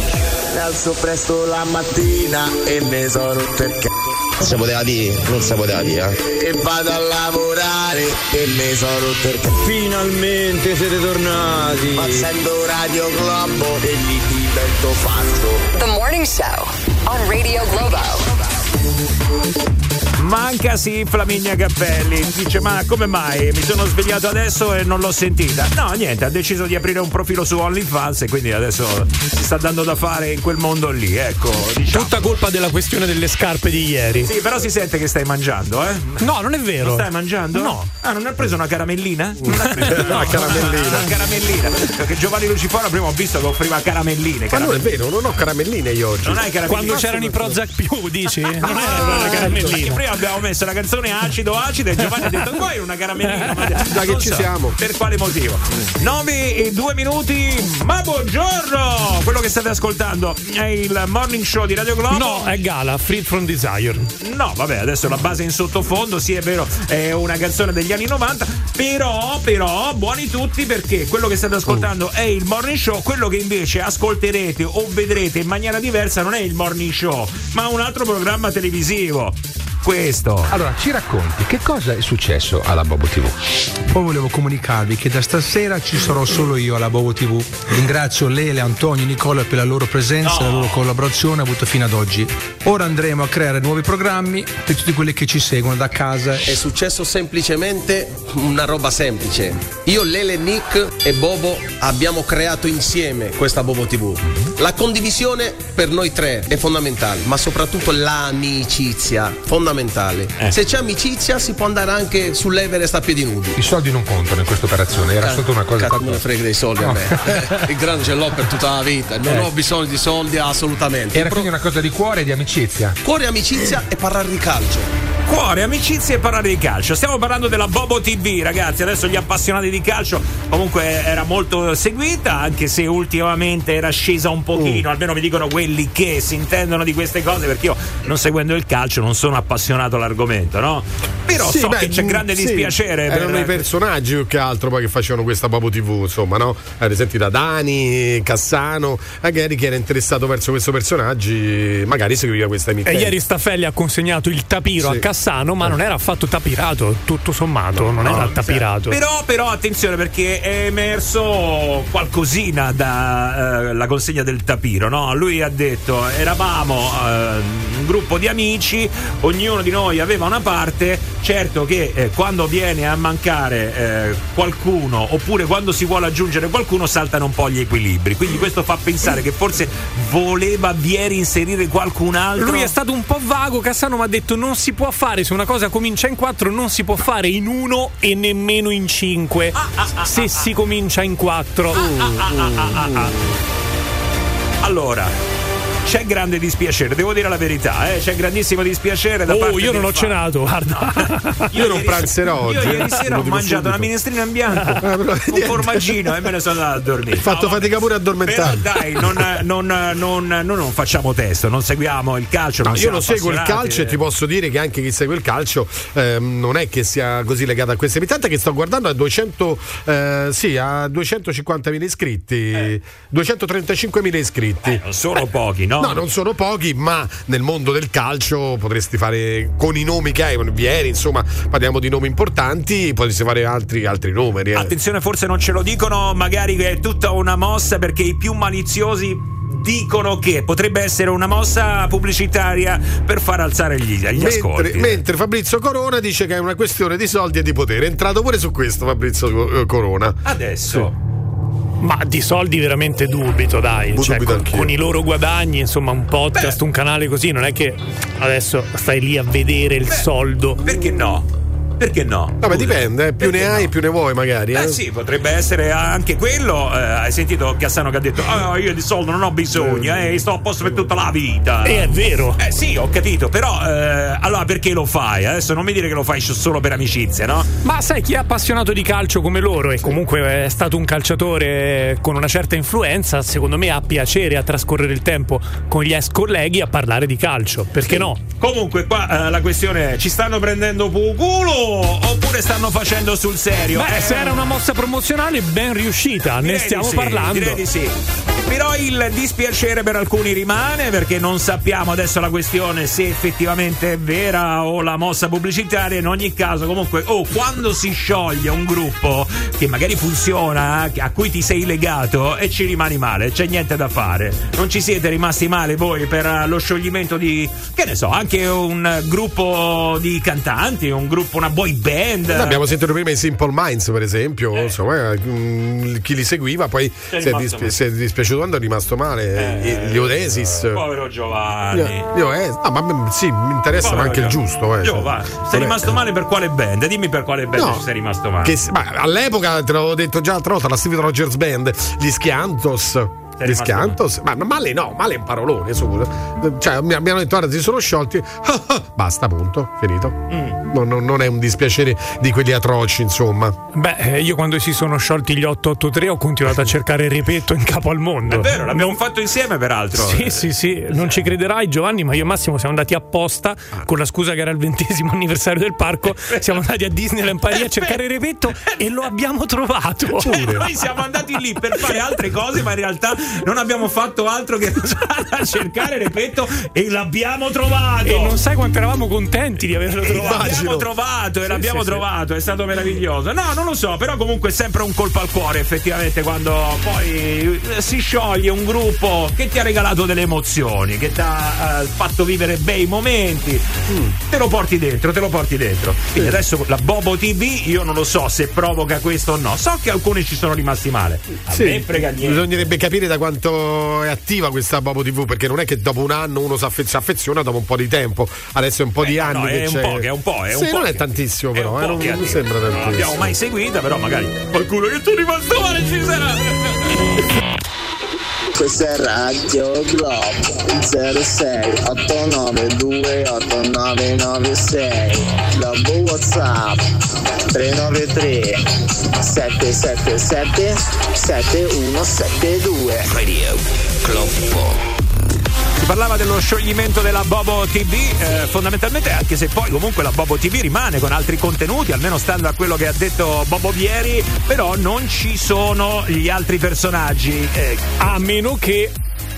Mi alzo presto la mattina e me sono rotto il c***o. Si poteva dire, non si poteva dire. E vado a lavorare e me sono rotto il c***o. Finalmente siete tornati. Facendo Radio Globo e mi diverto fatto. The Morning Show on Radio Globo. Manca sì Flaminia Cappelli. Dice, ma come mai? Mi sono svegliato adesso e non l'ho sentita. No, niente, ha deciso di aprire un profilo su OnlyFans e quindi adesso si sta dando da fare in quel mondo lì, ecco, diciamo. Tutta colpa della questione delle scarpe di ieri. Sì, però si sente che stai mangiando, eh? No, non è vero. Non stai mangiando? No. Ah, non hai preso una caramellina? Una caramellina. Perché Giovanni Lucifora prima ho visto che offriva caramelline. Ma non è vero, non ho caramelline io oggi. Non hai caramelline? Quando c'erano i Prozac più, dici? Non erano le caramelline. Abbiamo messo la canzone acido e Giovanni ha detto poi una caramellina, ma che ci siamo, per quale motivo. 9:02, ma buongiorno. Quello che state ascoltando è il Morning Show di Radio Globo. No, è Gala, Free From Desire. No, vabbè, adesso la base in sottofondo, sì, è vero, è una canzone degli anni 90, però buoni tutti, perché quello che state ascoltando è il Morning Show. Quello che invece ascolterete o vedrete in maniera diversa non è il Morning Show, ma un altro programma televisivo. Questo. Allora, ci racconti che cosa è successo alla Bobo TV? Poi volevo comunicarvi che da stasera ci sarò solo io alla Bobo TV. Ringrazio Lele, Antonio e Nicola per la loro presenza e la loro collaborazione avuta fino ad oggi. Ora andremo a creare nuovi programmi per tutti quelli che ci seguono da casa. È successo semplicemente una roba semplice. Io, Lele, Nick e Bobo abbiamo creato insieme questa Bobo TV. La condivisione per noi tre è fondamentale, ma soprattutto l'amicizia, fondamentale. Se c'è amicizia si può andare anche sull'Everest a piedi nudi. I soldi non contano in questa operazione, era solo una cosa. Non me frega dei soldi a me. Il grande ce l'ho per tutta la vita, non ho bisogno di soldi assolutamente. Era quindi una cosa di cuore e di amicizia. Cuore e amicizia e parlare di calcio. Cuore, amicizie e parlare di calcio. Stiamo parlando della Bobo TV, ragazzi. Adesso gli appassionati di calcio, comunque era molto seguita, anche se ultimamente era scesa un pochino, almeno mi dicono quelli che si intendono di queste cose, perché io, non seguendo il calcio, non sono appassionato all'argomento, no? Però sì, so che c'è grande dispiacere. Erano i personaggi più che altro poi che facevano questa Bobo TV, insomma, no? Ad esempio da Dani, Cassano, magari chi era interessato verso questo personaggi, magari seguiva questa emittente. E ieri Staffelli ha consegnato il tapiro a Cassano, ma non era affatto tapirato, tutto sommato, non era tapirato. Però attenzione, perché è emerso qualcosina dalla consegna del tapiro, no? Lui ha detto: eravamo un gruppo di amici, ognuno di noi aveva una parte, certo che quando viene a mancare qualcuno, oppure quando si vuole aggiungere qualcuno, saltano un po' gli equilibri, quindi questo fa pensare che forse voleva Vieri inserire qualcun altro. Lui è stato un po' vago, Cassano mi ha detto non si può fare, se una cosa comincia in 4 non si può fare in 1 e nemmeno in 5 se si comincia in 4. Allora c'è grande dispiacere, devo dire la verità, c'è grandissimo dispiacere da parte. Io non ho cenato, guarda. Io non pranzerò oggi. Io ieri sera ho mangiato una minestrina in bianco con formaggino e me ne sono andato a dormire. Hai fatto fatica pure a addormentare. Però dai, non facciamo testo, non seguiamo il calcio. No, io lo seguo il calcio e ti posso dire che anche chi segue il calcio non è che sia così legato a questa emittente, che sto guardando a 250.000 iscritti, 235.000 iscritti. Non sono pochi, no? No, non sono pochi, ma nel mondo del calcio potresti fare, con i nomi che hai, Vieri, insomma, parliamo di nomi importanti, potresti fare altri numeri. Attenzione, forse non ce lo dicono, magari è tutta una mossa, perché i più maliziosi dicono che potrebbe essere una mossa pubblicitaria per far alzare gli ascolti. Mentre Fabrizio Corona dice che è una questione di soldi e di potere. È entrato pure su questo Fabrizio Corona. Adesso... sì. Ma di soldi veramente dubito, dai, cioè, con i loro guadagni, insomma, un podcast, un canale così, non è che adesso stai lì a vedere il soldo. Perché no? Perché no? Vabbè, dipende, più perché ne hai, più ne vuoi, magari. Sì, potrebbe essere anche quello. Hai sentito Cassano che ha detto: io di soldi non ho bisogno, sto a posto per tutta la vita. È vero. Sì, ho capito, però allora perché lo fai? Adesso non mi dire che lo fai solo per amicizia, no? Ma sai, chi è appassionato di calcio come loro e comunque è stato un calciatore con una certa influenza, secondo me ha piacere a trascorrere il tempo con gli ex colleghi a parlare di calcio. Perché no? Comunque qua la questione è: ci stanno prendendo culo oppure stanno facendo sul serio? Se era una mossa promozionale, ben riuscita, direi, ne stiamo parlando. Direi di sì. Però il dispiacere per alcuni rimane, perché non sappiamo adesso la questione se effettivamente è vera o la mossa pubblicitaria. In ogni caso, comunque, quando si scioglie un gruppo che magari funziona, a cui ti sei legato, e ci rimani male, c'è niente da fare. Non ci siete rimasti male voi per lo scioglimento di, che ne so, anche un gruppo di cantanti, un gruppo, una boy band. Abbiamo sentito prima i Simple Minds, per esempio, insomma, chi li seguiva poi si è dispiaciuto quando è rimasto male. Gli Oasis, povero Giovanni. Ma sì, mi interessa, povero, ma anche Giovanni. Il giusto. Giovanni, sei rimasto male per quale band? Dimmi per quale band sei rimasto male. All'epoca, te l'avevo detto già l'altra volta, la Steve Rogers Band, gli Schiantos. Ma male è un parolone, scusa. Cioè, mi hanno detto: guarda, si sono sciolti. Basta, punto, finito. Non è un dispiacere di quelli atroci, insomma. Io quando si sono sciolti gli 883 ho continuato a cercare Repetto in capo al mondo. È vero, l'abbiamo fatto insieme, peraltro. Sì, non ci crederai, Giovanni, ma io e Massimo siamo andati apposta, con la scusa che era il 20° anniversario del parco. Siamo andati a Disneyland Paris a cercare Repetto e lo abbiamo trovato. Noi siamo andati lì per fare altre cose, ma in realtà non abbiamo fatto altro che cercare Repetto e l'abbiamo trovato. E non sai quanto eravamo contenti di averlo trovato. L'abbiamo trovato e l'abbiamo trovato. È stato meraviglioso. No, non lo so, però comunque è sempre un colpo al cuore, effettivamente, quando poi si scioglie un gruppo che ti ha regalato delle emozioni, che ti ha fatto vivere bei momenti. Te lo porti dentro. Quindi adesso la Bobo TV, io non lo so se provoca questo o no. So che alcuni ci sono rimasti male. A me frega niente. Bisognerebbe capire da quanto è attiva questa Bobo TV, perché non è che dopo un anno uno si affeziona dopo un po' di tempo. Adesso è un po' di anni che c'è. È un po'. Non è tantissimo, però non mi sembra tantissimo. Non l'abbiamo mai seguita, però magari qualcuno che tu rimasto male ci sarà. Questa è Radio Globo 06 89 289 96. Globo WhatsApp 393 777 7172. Radio Globo. Si parlava dello scioglimento della Bobo TV, fondamentalmente, anche se poi comunque la Bobo TV rimane con altri contenuti, almeno stando a quello che ha detto Bobo Vieri, però non ci sono gli altri personaggi, a meno che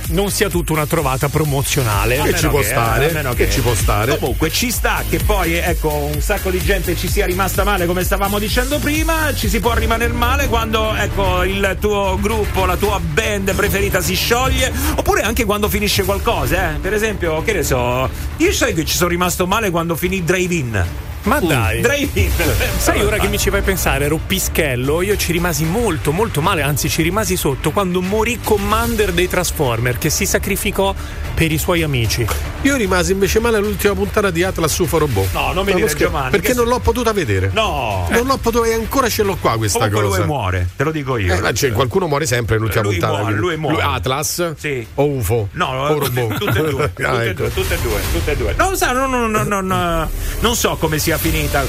non sia tutta una trovata promozionale, che ci può stare, che ci può stare. Comunque ci sta che poi, ecco, un sacco di gente ci sia rimasta male, come stavamo dicendo prima. Ci si può rimanere male quando, ecco, il tuo gruppo, la tua band preferita si scioglie, oppure anche quando finisce qualcosa, eh. Per esempio, che ne so, io sai che ci sono rimasto male quando finì Drive-In. Ma dai, sai, ora che mi ci fai pensare, ero pischello, io ci rimasi molto molto male, anzi ci rimasi sotto quando morì Commander dei Transformer, che si sacrificò per i suoi amici. Io rimasi invece male all'ultima puntata di Atlas Sufo Robot. No, non mi dire Giovanni, perché non l'ho potuta vedere. No, non l'ho potuta, e ancora ce l'ho qua questa cosa. Lui muore, te lo dico io. Cioè, qualcuno muore sempre l'ultima puntata. Lui muore. Atlas? Sì. O UFO? No, o Robot. Tutte e due. Non so come sia finita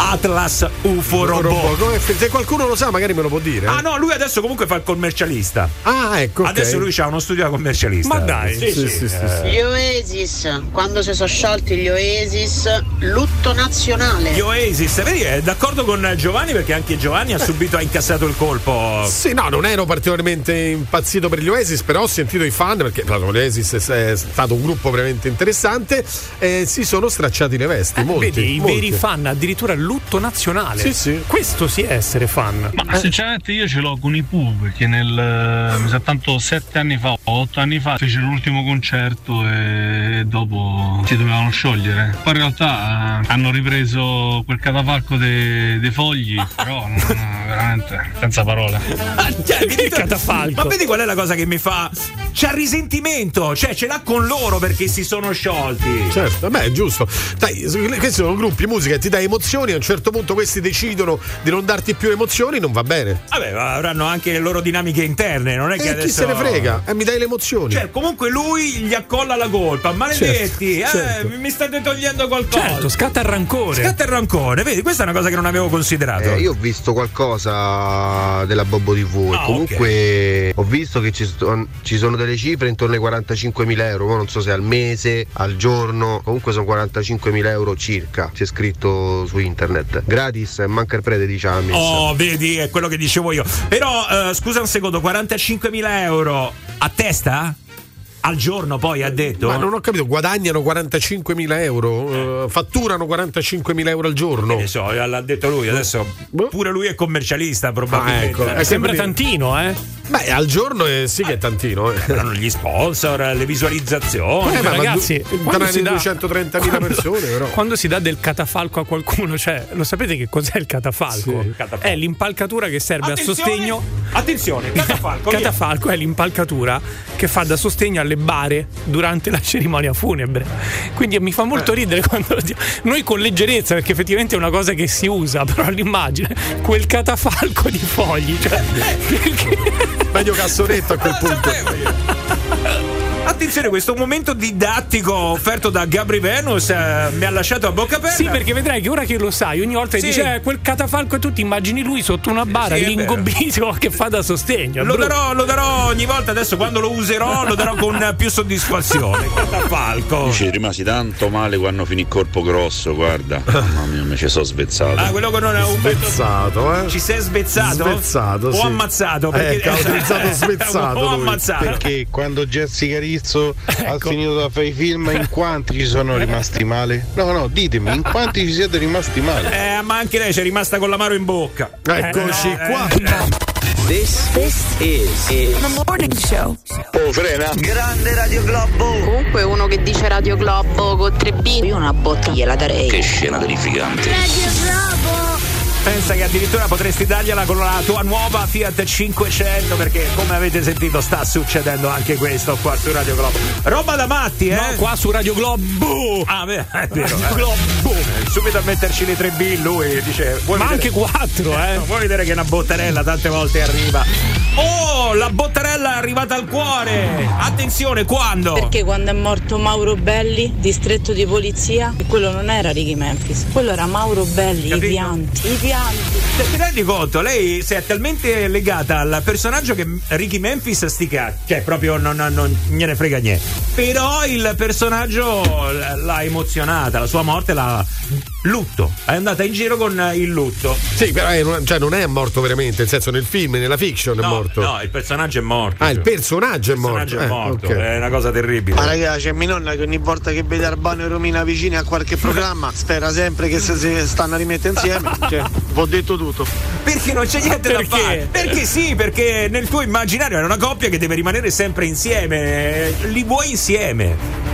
Atlas UFO Robot. Se qualcuno lo sa magari me lo può dire. Ah no, lui adesso comunque fa il commercialista. Ah, ecco. Okay. Adesso lui c'ha uno studio da commercialista. Ma dai, sì. Gli Oasis, quando si sono sciolti gli Oasis, lutto nazionale. Gli Oasis, vedi, è d'accordo con Giovanni, perché anche Giovanni ha incassato il colpo. Sì, no, non ero particolarmente impazzito per gli Oasis, però ho sentito i fan, perché gli Oasis è stato un gruppo veramente interessante, si sono stracciati le vesti, molti. Vedi, i veri fan, addirittura lutto nazionale. Sì. Questo sì è essere fan. Ma sinceramente io ce l'ho con i Pooh, perché nel soltanto 8 anni fa fece l'ultimo concerto e dopo si dovevano sciogliere. Poi in realtà hanno ripreso quel catafalco dei fogli, però veramente senza parole. Catafalco. Ma vedi qual è la cosa che mi fa? C'ha risentimento, cioè ce l'ha con loro perché si sono sciolti. Certo, beh, è giusto. Dai, questi sono gruppi musica che ti dà emozioni. A un certo punto questi decidono di non darti più emozioni, non va bene. Vabbè, avranno anche le loro dinamiche interne, non è che adesso chi se ne frega, mi dai le emozioni. Cioè, comunque lui gli accolla la colpa, maledetti, certo. Mi state togliendo qualcosa. Certo, scatta il rancore, vedi, questa è una cosa che non avevo considerato. Io ho visto qualcosa della Bobo TV, comunque okay. Ho visto che ci sono delle cifre intorno ai 45.000 euro, non so se al mese, al giorno, comunque sono 45.000 euro circa, c'è scritto su internet. Gratis, manca il prete, diciamo. Oh, vedi, è quello che dicevo io. Però, scusa un secondo, 45.000 euro a testa? Al giorno, poi ha detto. Ma non ho capito, guadagnano 45.000 euro? Fatturano 45.000 euro al giorno? Che ne so, l'ha detto lui, adesso pure lui è commercialista, probabilmente. Ecco. Sembra tantino, Beh, al giorno sì che è tantino. Erano gli sponsor, le visualizzazioni. Ma ragazzi, quando si dà 230.000 persone, però. Quando si dà del catafalco a qualcuno, cioè, lo sapete che cos'è il catafalco? Sì. È l'impalcatura che serve a sostegno. Attenzione, catafalco. Catafalco è l'impalcatura che fa da sostegno alle bare durante la cerimonia funebre. Quindi mi fa molto ridere quando noi, con leggerezza, perché effettivamente è una cosa che si usa, però l'immagine, quel catafalco di fogli, cioè, perché... Meglio Cassoretto a quel punto. Attenzione, questo momento didattico offerto da Gabry Venus mi ha lasciato a bocca aperta. Sì, perché vedrai che ora che lo sai, ogni volta dice quel catafalco e tu ti immagini lui sotto una bara, l'ingobbito che fa da sostegno. Lo darò ogni volta, adesso quando lo userò lo darò con più soddisfazione. Catafalco. Ci rimasi tanto male quando finì Corpo Grosso, guarda. Mamma mia, mi ci sono svezzato. Ah, quello che non è un svezzato, Ci sei svezzato? Svezzato, sì. O ammazzato, perché utilizzato svezzato. O ammazzato. Perché quando Jessica Rizzo ha finito da fare i film, in quanti ci sono rimasti male? No, ditemi, in quanti ci siete rimasti male? Ma anche lei c'è rimasta con l'amaro in bocca. Eccoci qua. This is The Morning Show. Oh, frena. Grande Radio Globo. Comunque uno che dice Radio Globo con 3B, io una botta gliela darei. Che scena terrificante. Radio Globo. Pensa che addirittura potresti dargliela con la tua nuova Fiat 500, perché come avete sentito sta succedendo anche questo qua su Radio Globo. Roba da matti, No, qua su Radio Globo. Ah, beh, è vero. Radio Globo. Subito a metterci le 3B lui dice, ma vedere? Anche 4, no, vuoi vedere che una bottarella tante volte arriva. Oh, la una bottarella arrivata al cuore. Attenzione, quando? Perché quando è morto Mauro Belli, distretto di polizia, quello non era Ricky Memphis, quello era Mauro Belli. Capito? I pianti. Ti rendi conto? Lei si è talmente legata al personaggio che Ricky Memphis stica, cioè proprio non gliene frega niente. Però il personaggio l'ha emozionata, la sua morte l'ha lutto, è andata in giro con il lutto. Sì, però non è morto veramente, nel senso, nel film, nella fiction no, è morto. No, il personaggio è morto. Ah, cioè. il personaggio è morto. Okay. È una cosa terribile. Ma ragazzi, c'è mia nonna che ogni volta che vede Albano e Romina vicini a qualche programma spera sempre che si stanno a rimettere insieme. Cioè, ho detto tutto. Perché non c'è niente da fare. Perché sì, perché nel tuo immaginario è una coppia che deve rimanere sempre insieme. Li vuoi insieme.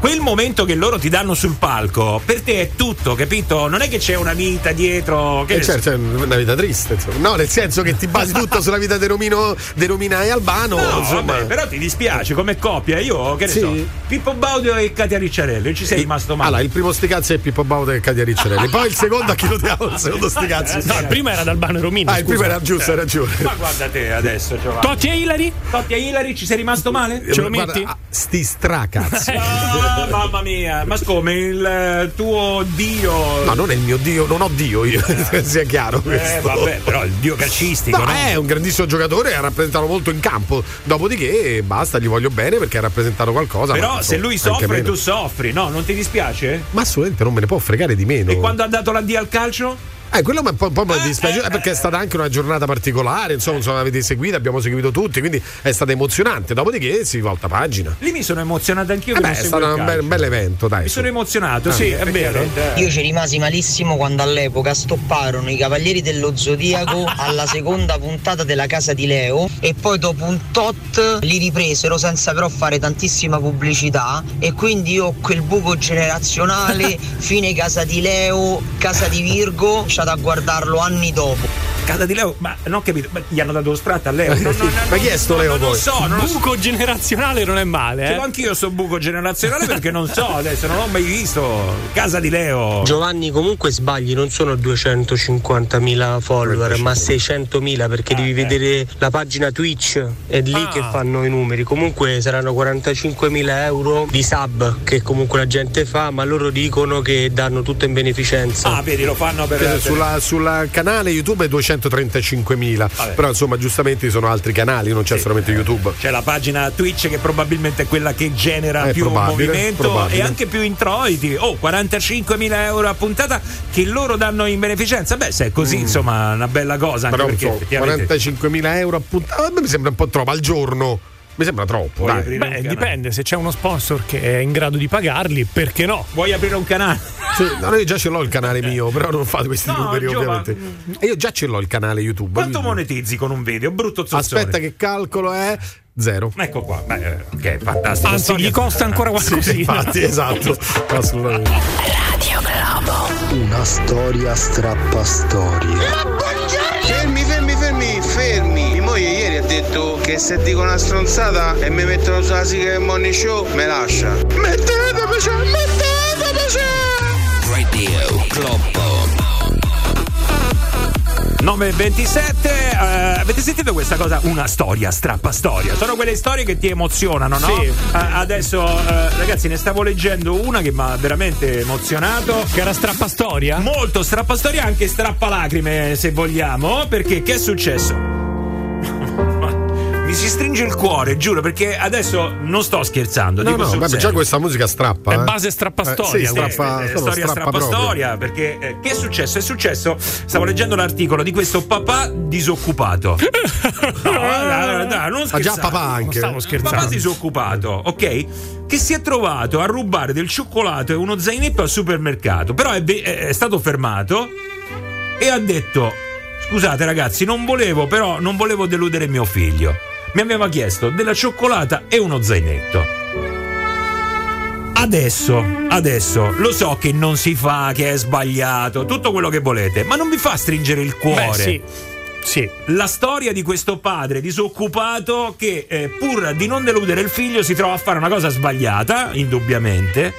Quel momento che loro ti danno sul palco per te è tutto, capito? Non è che c'è una vita dietro, che certo, c'è una vita triste, insomma. No, nel senso che ti basi tutto sulla vita di Romina e Albano, no, insomma. Vabbè, però ti dispiace come coppia. Io che ne so, Pippo Baudo e Katia Ricciarelli, ci sei rimasto male. Allora, il primo sticazzo è Pippo Baudo e Katia Ricciarelli, poi il secondo a chi lo diavolo, il secondo sticazzo. No, il primo era Albano e Romina. Il primo era giusto, hai ragione. Ma guarda te adesso, Giovanni. Totti e Ilary, ci sei rimasto male? Ce lo metti? Sti stracazzi. Ah, mamma mia, ma come il tuo dio? No, non è il mio dio, non ho dio io, sia chiaro questo. Vabbè, però il dio calcistico, no? È un grandissimo giocatore, ha rappresentato molto in campo, dopodiché basta, gli voglio bene perché ha rappresentato qualcosa. Però se lui soffre, tu soffri, no? Non ti dispiace? Ma assolutamente non me ne può fregare di meno. E quando ha dato la D al calcio? Quello un po' mi dispiace perché è stata anche una giornata particolare, insomma l'avete seguita, abbiamo seguito tutti, quindi è stata emozionante, dopodiché si volta pagina. Lì mi sono emozionato anch'io. È stato un bel evento, dai. Mi sono emozionato, sì, è vero. Io ci rimasi malissimo quando all'epoca stopparono i Cavalieri dello Zodiaco alla seconda puntata della Casa di Leo e poi dopo un tot li ripresero senza però fare tantissima pubblicità e quindi io ho quel buco generazionale fine Casa di Leo, Casa di Virgo, da guardarlo anni dopo. Casa di Leo, ma non ho capito, ma gli hanno dato lo sprat a Leo. Ma chi è sto Leo poi? Non lo so. Generazionale non è male. Cioè, anch'io so buco generazionale perché non so adesso, non l'ho mai visto. Casa di Leo. Giovanni, comunque sbagli, non sono 250.000 follower, 25. ma 600.000 perché devi vedere la pagina Twitch, è lì che fanno i numeri. Comunque saranno 45.000 euro di sub che comunque la gente fa, ma loro dicono che danno tutto in beneficenza. Ah, vedi, lo fanno per sulla canale YouTube è 235.000. Vabbè. Però insomma giustamente ci sono altri canali, non c'è solamente YouTube. C'è la pagina Twitch che probabilmente è quella che genera più movimento probabile. E anche più introiti. 45.000 euro a puntata che loro danno in beneficenza. Beh, se è così, insomma, una bella cosa. Anche però, perché effettivamente 45.000 euro a puntata mi sembra un po' troppo al giorno. Mi sembra troppo. Beh, dipende, se c'è uno sponsor che è in grado di pagarli, perché no? Vuoi aprire un canale? Sì, no, io già ce l'ho il canale mio, però non fate questi numeri, ovviamente. Io già ce l'ho il canale YouTube. Quanto monetizzi con un video? Brutto zozzone. Aspetta che calcolo è... Zero. Ecco qua. Beh, ok, fantastico. Anzi, gli costa ancora qualcosina. Sì, infatti, esatto. Assolutamente. Radio Globo. Una storia strappastorie. Fermi. Mia moglie ieri ha detto che se dico una stronzata e mi mettono sulla sigla del Morning Show, me lascia. Mettetemi c'è! Radio Globo. 9:27, avete sentito questa cosa? Una storia strappastoria. Sono quelle storie che ti emozionano, no? Sì. Adesso, ragazzi, ne stavo leggendo una che mi ha veramente emozionato. Che era strappastoria? Molto strappastoria, anche strappalacrime, se vogliamo. Perché che è successo? Mi si stringe il cuore, giuro, perché adesso non sto scherzando. No, vabbè, già questa musica strappa. È base strappastoria. Strappastoria, perché che è successo? È successo, stavo leggendo l'articolo di questo papà disoccupato. Non scherzavo. Ma già papà anche. Stavo scherzando. Papà disoccupato, ok? Che si è trovato a rubare del cioccolato e uno zainetto al supermercato. Però è stato fermato e ha detto: scusate ragazzi, non volevo deludere mio figlio. Mi aveva chiesto della cioccolata e uno zainetto. Adesso, lo so che non si fa, che è sbagliato, tutto quello che volete, ma non mi fa stringere il cuore. Beh, sì. La storia di questo padre disoccupato che pur di non deludere il figlio si trova a fare una cosa sbagliata, indubbiamente,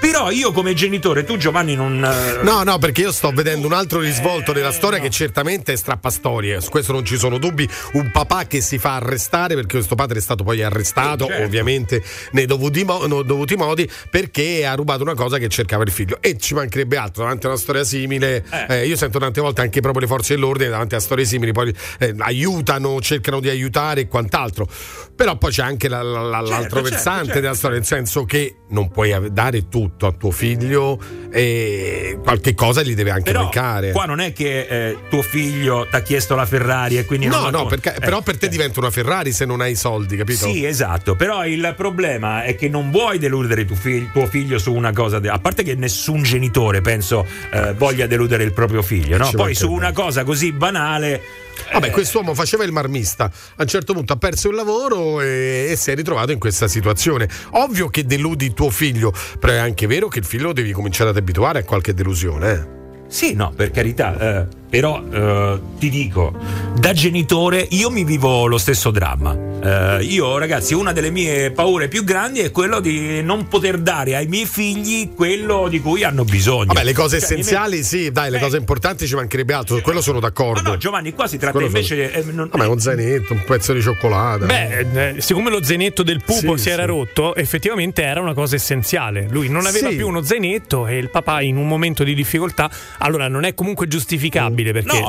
Però io come genitore, tu Giovanni non... No, perché io sto vedendo un altro risvolto della storia, no, che certamente è strappastorie, su questo non ci sono dubbi. Un papà che si fa arrestare, perché questo padre è stato poi arrestato, certo, ovviamente nei dovuti modi, perché ha rubato una cosa che cercava il figlio, e ci mancherebbe altro davanti a una storia simile. Io sento tante volte anche proprio le forze dell'ordine davanti a storie simili poi aiutano, cercano di aiutare e quant'altro, però poi c'è anche l'altro versante della storia, nel senso che non puoi dare tutto a tuo figlio, e qualche cosa gli deve anche mancare. Qua non è che tuo figlio ti ha chiesto la Ferrari e quindi però per te diventa una Ferrari se non hai soldi, capito? Sì, esatto, però il problema è che non vuoi deludere tuo figlio su una cosa a parte che nessun genitore penso voglia deludere il proprio figlio, no? Poi su una cosa così banale. Vabbè, quest'uomo faceva il marmista, a un certo punto ha perso il lavoro e si è ritrovato in questa situazione. Ovvio che deludi tuo figlio, però è anche vero che il figlio devi cominciare ad abituare a qualche delusione, Sì, no, per carità, però ti dico, da genitore io mi vivo lo stesso dramma. Io, ragazzi, una delle mie paure più grandi è quello di non poter dare ai miei figli quello di cui hanno bisogno. Vabbè, le cose essenziali, sì, dai, le cose importanti ci mancherebbe altro, su quello sono d'accordo. Ma no, Giovanni, qua si tratta invece ma uno zainetto, un pezzo di cioccolata. Siccome lo zainetto del pupo era rotto, effettivamente era una cosa essenziale. Lui non aveva più uno zainetto e il papà in un momento di difficoltà, allora non è comunque giustificabile. Perché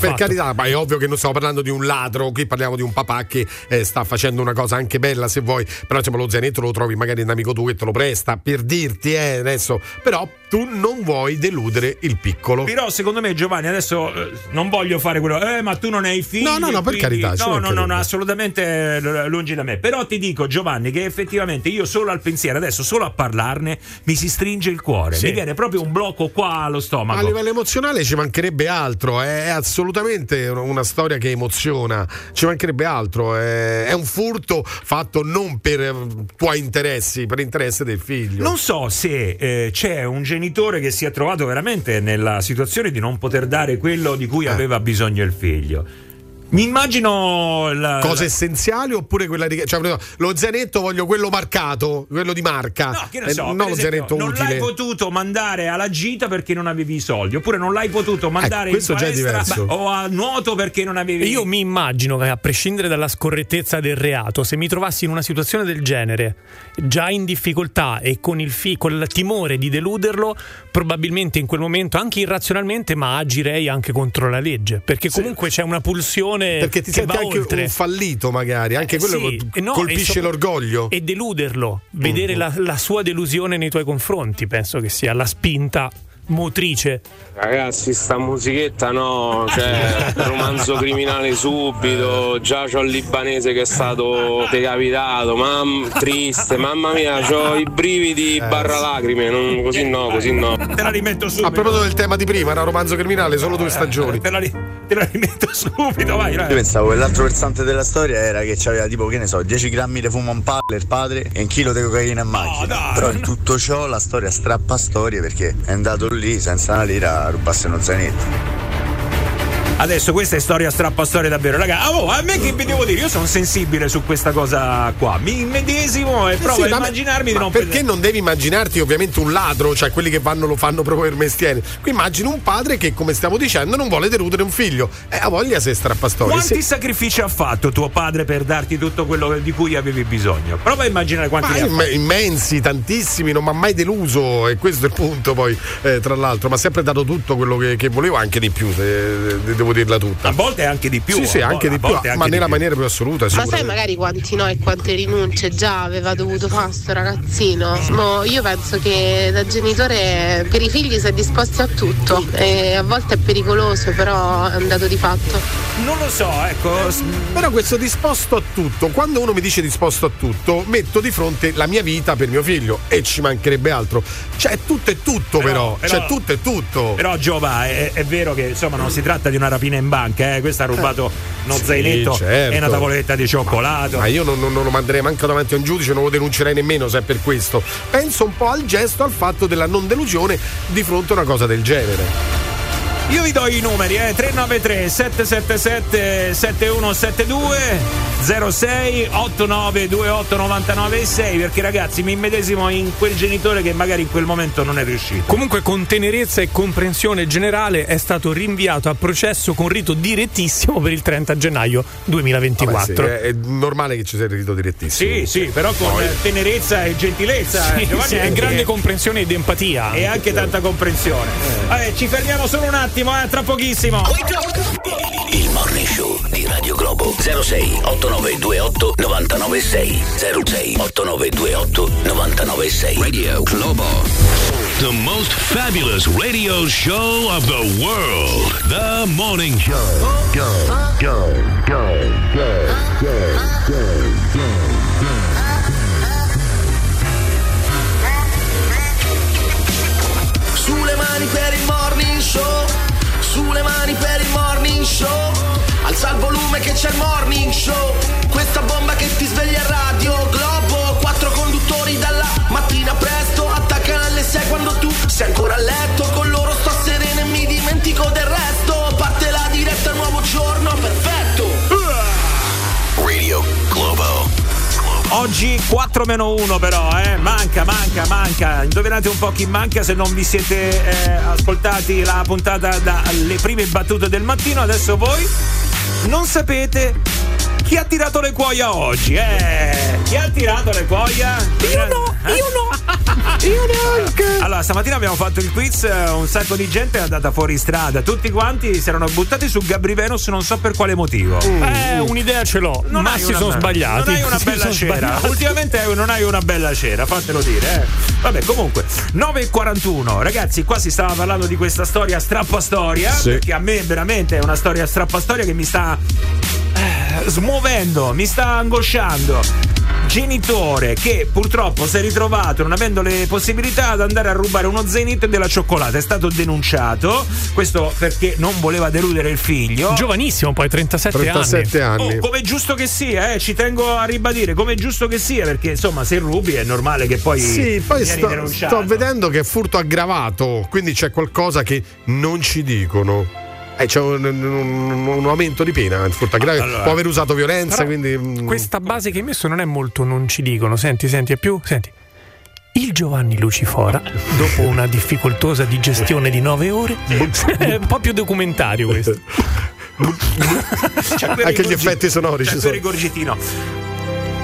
per carità, ma è ovvio che non stiamo parlando di un ladro, qui parliamo di un papà che sta facendo una cosa anche bella, se vuoi, però insomma lo zainetto lo trovi magari un amico tuo che te lo presta, per dirti adesso, però tu non vuoi deludere il piccolo. Però secondo me, Giovanni, adesso non voglio fare quello ma tu non hai figli, no, per carità, no, assolutamente lungi da me, però ti dico, Giovanni, che effettivamente io solo al pensiero adesso, solo a parlarne, mi si stringe il cuore, mi viene proprio un blocco qua allo stomaco. A livello emozionale ci mancherebbe altro, è assolutamente una storia che emoziona, ci mancherebbe altro, è un furto fatto non per tuoi interessi, per interesse del figlio. Non so se c'è un genitore che si è trovato veramente nella situazione di non poter dare quello di cui aveva bisogno il figlio. Mi immagino cose essenziali, oppure quella di lo zainetto, voglio quello marcato, quello di marca. No, che ne so, lo zainetto non utile. Non l'hai potuto mandare alla gita perché non avevi i soldi, oppure non l'hai potuto mandare in palestra o a nuoto perché non avevi. Io mi immagino che, a prescindere dalla scorrettezza del reato, se mi trovassi in una situazione del genere, già in difficoltà e con il timore di deluderlo, probabilmente in quel momento, anche irrazionalmente, ma agirei anche contro la legge, perché comunque c'è una pulsione, perché ti senti anche oltre. Un fallito magari, anche quello colpisce l'orgoglio e deluderlo, vedere la sua delusione nei tuoi confronti, penso che sia la spinta motrice. Ragazzi, sta musichetta no, cioè romanzo criminale subito, già c'ho il libanese che è stato decapitato, triste, mamma mia, c'ho i brividi / lacrime, così no. Te la rimetto subito. A proposito del tema di prima, era romanzo criminale, solo 2 stagioni. Te la rimetto subito, vai. Io pensavo che l'altro versante della storia era che c'aveva tipo, che ne so, 10 grammi di fumo in palla il padre e 1 chilo di cocaina in macchina. Però in tutto ciò la storia strappa storie, perché è andato lì senza una lira a rubarsi uno zainetto. Adesso questa è storia strappastoria davvero, raga. A me che vi devo dire, io sono sensibile su questa cosa qua, mi immedesimo e provo a immaginarmi di non perché pensare. Non devi immaginarti ovviamente un ladro, cioè quelli che lo fanno proprio per mestiere. Qui immagino un padre che, come stiamo dicendo, non vuole deludere un figlio, ha voglia se strappastoria. Quanti sacrifici ha fatto tuo padre per darti tutto quello di cui avevi bisogno? Prova a immaginare quanti immensi, tantissimi, non mi ha mai deluso, e questo è il punto poi, tra l'altro, ma sempre dato tutto quello che volevo, anche di più, devo dirla tutta. A volte anche di più. Sì, anche di più, ma nella maniera più assoluta. Ma sai magari quanti no e quante rinunce già aveva dovuto fare sto ragazzino? No, io penso che da genitore per i figli si è disposti a tutto, e a volte è pericoloso, però è un dato di fatto. Non lo so, ecco, però questo disposto a tutto, quando uno mi dice disposto a tutto, metto di fronte la mia vita per mio figlio, e ci mancherebbe altro. Cioè tutto è tutto, però cioè tutto è tutto. Però Giova, è vero che insomma non si tratta di una rapina in banca, questa ha rubato uno zainetto, certo, e una tavoletta di cioccolato. Ma io non lo manderei manco davanti a un giudice, non lo denuncerei nemmeno se è per questo. Penso un po' al gesto, al fatto della non delusione di fronte a una cosa del genere. Io vi do i numeri, 393 777 7172. 06 89 28 99 6, perché ragazzi mi immedesimo in quel genitore che magari in quel momento non è riuscito. Comunque con tenerezza e comprensione generale è stato rinviato a processo con rito direttissimo per il 30 gennaio 2024. Vabbè, sì, è normale che ci sia il rito direttissimo. Sì, sì, però con tenerezza e gentilezza, sì, Giovanni, sì, è grande comprensione ed empatia e anche tanta comprensione. Vabbè, ci fermiamo solo un attimo, tra pochissimo. Il Morning Show di Radio Globo. 06 89 28 99 6, 06 89 28 99 6. Radio Globo, the most fabulous radio show of the world. The Morning Show. Go. Sulle mani per il Morning Show, sulle mani per il Morning Show, alza il volume che c'è il Morning Show, questa bomba che ti sveglia Radio Globo, 4 conduttori dalla mattina presto, attaccano alle 6 quando tu sei ancora a letto, con loro sto sereno e mi dimentico del resto, parte la diretta, nuovo giorno, perfetto. Radio Globo. Oggi 4-1 però, manca. Indovinate un po' chi manca se non vi siete ascoltati la puntata dalle prime battute del mattino. Adesso voi non sapete chi ha tirato le cuoia oggi, Chi ha tirato le cuoia? Io no. Allora, stamattina abbiamo fatto il quiz, un sacco di gente è andata fuori strada, tutti quanti si erano buttati su Gabry Venus, non so per quale motivo. Un'idea ce l'ho, non ma si sono sbagliati. Non hai una bella cera, ultimamente non hai una bella cera, fatelo dire. Vabbè, comunque, 9:41, ragazzi, qua si stava parlando di questa storia strappastoria, sì, perché a me veramente è una storia strappastoria che mi sta smuovendo, mi sta angosciando. Genitore che purtroppo si è ritrovato non avendo le possibilità ad andare a rubare uno zenith della cioccolata, è stato denunciato, questo perché non voleva deludere il figlio, giovanissimo poi, 37 anni. Oh, come giusto che sia, ci tengo a ribadire, come giusto che sia, perché insomma se rubi è normale che poi vieni denunciato. Sto vedendo che è furto aggravato, quindi c'è qualcosa che non ci dicono. C'è un aumento di pena, il furto aggravio, allora, può aver usato violenza, quindi questa base che hai messo non è molto, non ci dicono. Senti, è più, senti. Il Giovanni Lucifora, dopo una difficoltosa digestione di 9 ore, è un po' più documentario questo. Anche gli effetti sonori ci sono.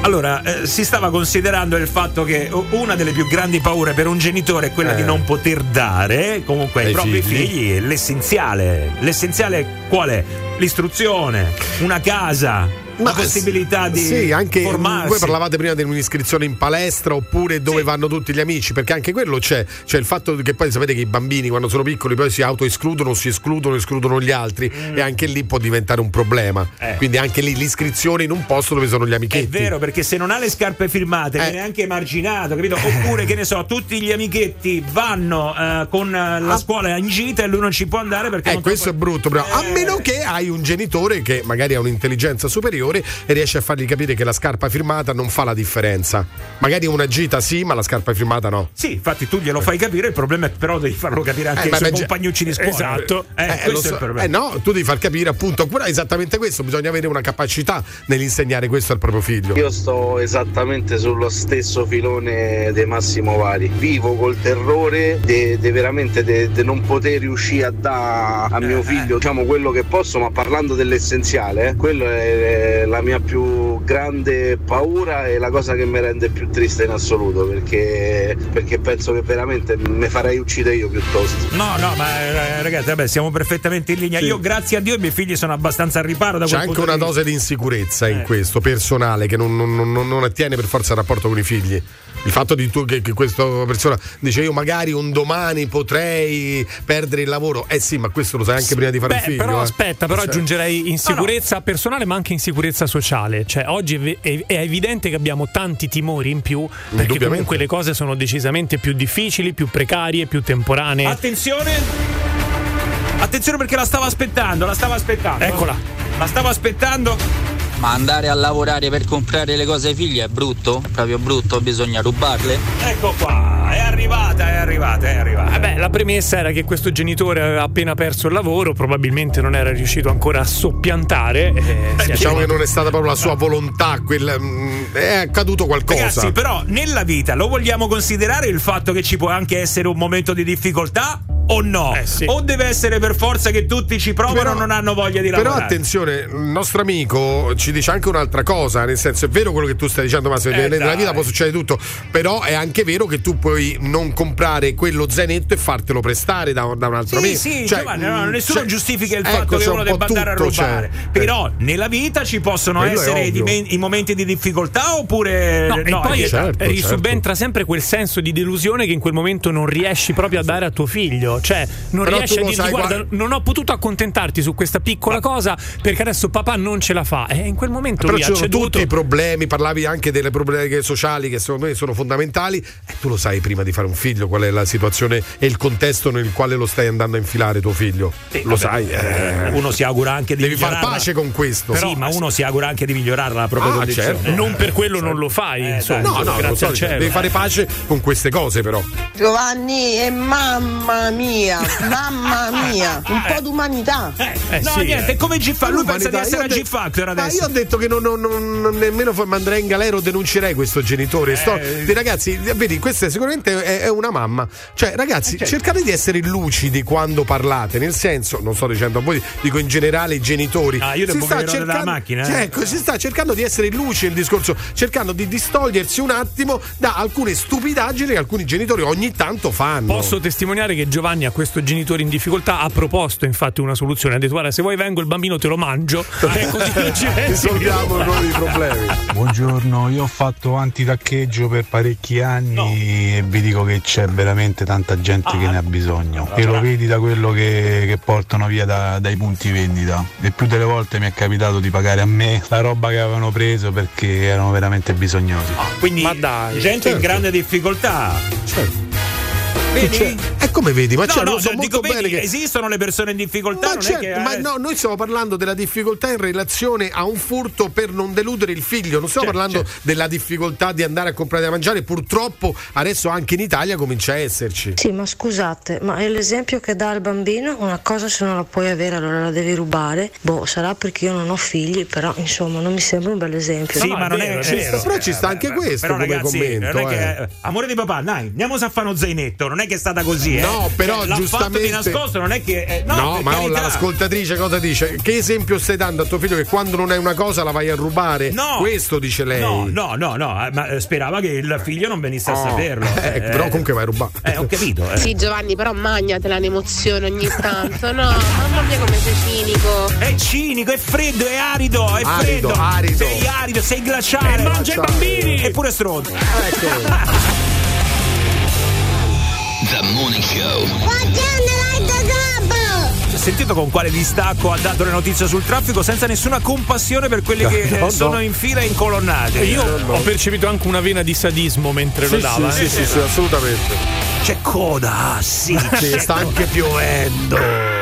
Allora, si stava considerando il fatto che una delle più grandi paure per un genitore è quella di non poter dare comunque ai propri figli l'essenziale. L'essenziale qual è? L'istruzione, una casa, la possibilità di formarsi. Voi parlavate prima di un'iscrizione in palestra oppure dove vanno tutti gli amici, perché anche quello c'è, cioè il fatto che poi sapete che i bambini quando sono piccoli poi si autoescludono, escludono gli altri, e anche lì può diventare un problema, quindi anche lì l'iscrizione in un posto dove sono gli amichetti, è vero, perché se non ha le scarpe firmate viene anche emarginato, capito? Oppure che ne so, tutti gli amichetti vanno con la scuola in gita e lui non ci può andare perché non questo è brutto, però a meno che hai un genitore che magari ha un'intelligenza superiore e riesce a fargli capire che la scarpa firmata non fa la differenza. Magari una gita sì, ma la scarpa firmata no. Sì, infatti tu glielo fai capire, il problema è però devi farlo capire anche ai suoi compagnucci di scuola. Esatto. Questo è il problema. No, tu devi far capire appunto, esattamente questo, bisogna avere una capacità nell'insegnare questo al proprio figlio. Io sto esattamente sullo stesso filone di Massimo Vari. Vivo col terrore di non poter riuscire a dare a mio figlio, diciamo, quello che posso, ma parlando dell'essenziale, quello è la mia più grande paura e la cosa che mi rende più triste in assoluto, perché penso che veramente mi farei uccidere io piuttosto. No, ma ragazzi, vabbè, siamo perfettamente in linea. Sì. Io grazie a Dio i miei figli sono abbastanza al riparo da quel punto di vista. C'è anche una dose di insicurezza in questo personale che non attiene per forza il rapporto con i figli. Il fatto di che questa persona dice io magari un domani potrei perdere il lavoro, ma questo lo sai anche prima di fare un figlio. Però aspetta, aggiungerei insicurezza personale ma anche insicurezza sociale, cioè oggi è evidente che abbiamo tanti timori in più perché comunque le cose sono decisamente più difficili, più precarie, più temporanee. Attenzione perché la stavo aspettando. Eccola. La stavo aspettando. Ma andare a lavorare per comprare le cose ai figli è brutto? È proprio brutto, bisogna rubarle? Ecco qua, è arrivata. Beh, la premessa era che questo genitore aveva appena perso il lavoro, probabilmente non era riuscito ancora a soppiantare. Diciamo che non è stata proprio la sua volontà, è accaduto qualcosa. Ragazzi, però nella vita lo vogliamo considerare il fatto che ci può anche essere un momento di difficoltà? O no? Sì. O deve essere per forza che tutti ci provano, però, non hanno voglia di lavorare? Però attenzione, il nostro amico ci dice anche un'altra cosa, nel senso, è vero quello che tu stai dicendo, Massimo, nella vita può succedere tutto, però è anche vero che tu puoi non comprare quello zainetto e fartelo prestare da un altro amico. Sì, cioè, Giovanni, no, nessuno giustifica il fatto che uno debba andare a rubare. Però nella vita ci possono essere i momenti di difficoltà, oppure no, e poi subentra sempre quel senso di delusione che in quel momento non riesci proprio a dare a tuo figlio. Cioè, non però riesci a dirgli guarda, non ho potuto accontentarti su questa piccola cosa perché adesso papà non ce la fa. E in quel momento però lui ha ceduto. Tutti i problemi, parlavi anche delle problematiche sociali che secondo me sono fondamentali, e tu lo sai prima di fare un figlio qual è la situazione e il contesto nel quale lo stai andando a infilare tuo figlio. Lo sai, uno si augura anche di migliorarla. Devi far pace con questo. Però, sì, ma uno si augura anche di migliorarla la propria condizione. Certo. Non per quello non lo fai, insomma. No, grazie al cielo. Devi fare pace con queste cose, però. Giovanni e mamma mia, un po' d'umanità. Niente, è come G-Factor. Lui pensa di essere a G-Factor adesso. Ma io ho detto che non nemmeno andrei in galera o denuncerei questo genitore. Ragazzi, vedi, questa sicuramente è una mamma. Cioè, ragazzi, cercate di essere lucidi quando parlate, nel senso, non sto dicendo a voi, dico in generale i genitori. Io devo vedere la macchina. Si sta cercando di essere lucido il discorso, cercando di distogliersi un attimo da alcune stupidaggini che alcuni genitori ogni tanto fanno. Posso testimoniare che Giovanni a questo genitore in difficoltà ha proposto infatti una soluzione, ha detto guarda, se vuoi vengo il bambino te lo mangio e così non ci risolviamo i problemi. Buongiorno, io ho fatto antitaccheggio per parecchi anni e vi dico che c'è veramente tanta gente che ne ha bisogno e lo vedi da quello che portano via dai punti vendita, e più delle volte mi è capitato di pagare a me la roba che avevano preso perché erano veramente bisognosi. Quindi gente in grande difficoltà, vedi? È come vedi, ma so molto bene che esistono le persone in difficoltà, ma non è che noi stiamo parlando della difficoltà in relazione a un furto per non deludere il figlio, non stiamo parlando della difficoltà di andare a comprare da mangiare. Purtroppo adesso anche in Italia comincia a esserci. Sì, ma scusate, ma è l'esempio che dà il bambino, una cosa se non la puoi avere allora la devi rubare. Sarà perché io non ho figli, però insomma non mi sembra un bel esempio. Sì, ma non è vero. Però ci sta anche questo come commento. Non è che amore di papà, dai, andiamo a fare uno zainetto, non è che è stata così, no, però l'ha giustamente fatto di nascosto, non è che ma l'ascoltatrice cosa dice? Che esempio stai dando a tuo figlio, che quando non hai una cosa la vai a rubare? No, questo dice lei. No, ma sperava che il figlio non venisse a saperlo. Però comunque vai a rubare. Ho capito. Sì, Giovanni, però magnatela l'emozione ogni tanto. No, mamma mia, come sei cinico. È cinico, è freddo, è arido, arido. Sei arido, sei glaciale, mangia i bambini, eppure stronzo. Ecco. The Morning Show. Buongiorno Radio Globo. Sentito con quale distacco ha dato le notizie sul traffico, senza nessuna compassione per quelli che sono in fila e incolonnati. Io ho percepito anche una vena di sadismo mentre lo dava. Sì, assolutamente. C'è coda, sta anche piovendo.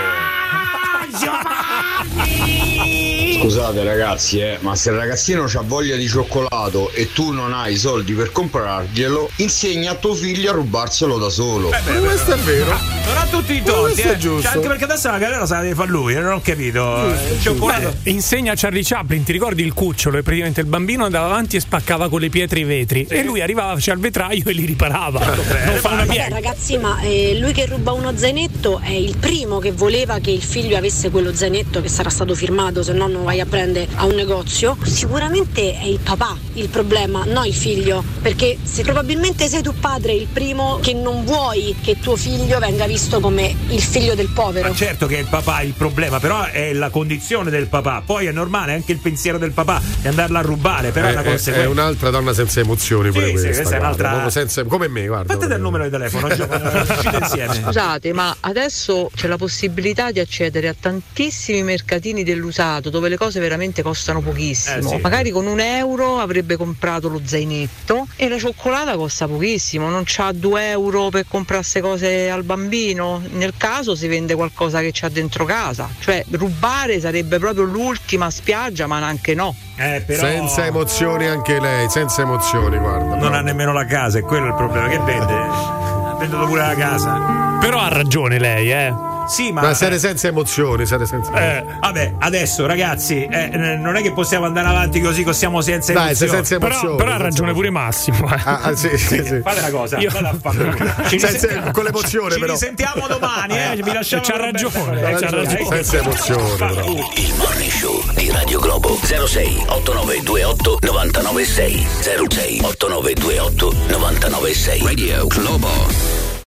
Scusate ragazzi, ma se il ragazzino c'ha voglia di cioccolato e tu non hai i soldi per comprarglielo, insegna a tuo figlio a rubarselo da solo. Questo è vero. Non ha tutti i torti, giusto. Cioè, anche perché adesso la carriera se la deve fare lui, non ho capito. Il cioccolato. Insegna a Charlie Chaplin, ti ricordi il cucciolo? E praticamente il bambino andava avanti e spaccava con le pietre i vetri e lui arrivava, c'era il vetraio e li riparava. Non fa una piega. Ragazzi, ma lui che ruba uno zainetto è il primo che voleva che il figlio avesse quello zainetto che sarà stato firmato, se no non vai a prendere a un negozio. Sicuramente è il papà il problema, non il figlio, perché se probabilmente sei tu padre il primo che non vuoi che tuo figlio venga visto come il figlio del povero. Ma certo che è il papà il problema, però è la condizione del papà, poi è normale anche il pensiero del papà di andarla a rubare, però è una conseguenza. È un'altra donna senza emozioni, pure questa è un'altra senza... come me, guarda. Fate del numero di telefono. Scusate, ma adesso c'è la possibilità di accedere a tantissimi mercatini dell'usato dove le cose veramente costano pochissimo. Magari con €1 avrebbe comprato lo zainetto, E la cioccolata costa pochissimo, non c'ha 2 euro per comprarsi cose al bambino, nel caso si vende qualcosa che c'ha dentro casa, cioè rubare sarebbe proprio l'ultima spiaggia, ma neanche no. Però... senza emozioni anche lei, senza emozioni, guarda. Non ha nemmeno la casa, è quello il problema, che vende? Ha venduto pure la casa. Però ha ragione lei, Sì, ma sarei senza emozioni, sarei senza emozioni. Vabbè, adesso ragazzi, non è che possiamo andare avanti così, che siamo senza emozioni. Dai, senza emozioni. Però ha ragione pure Massimo. Sì. Fate la cosa. Con l'emozione, però. Ci sentiamo domani, Mi lasciamo. C'ha ragione. Senza emozioni, però. Il Morning Show di Radio Globo 06 8928 996, 06 8928 996. Radio Globo.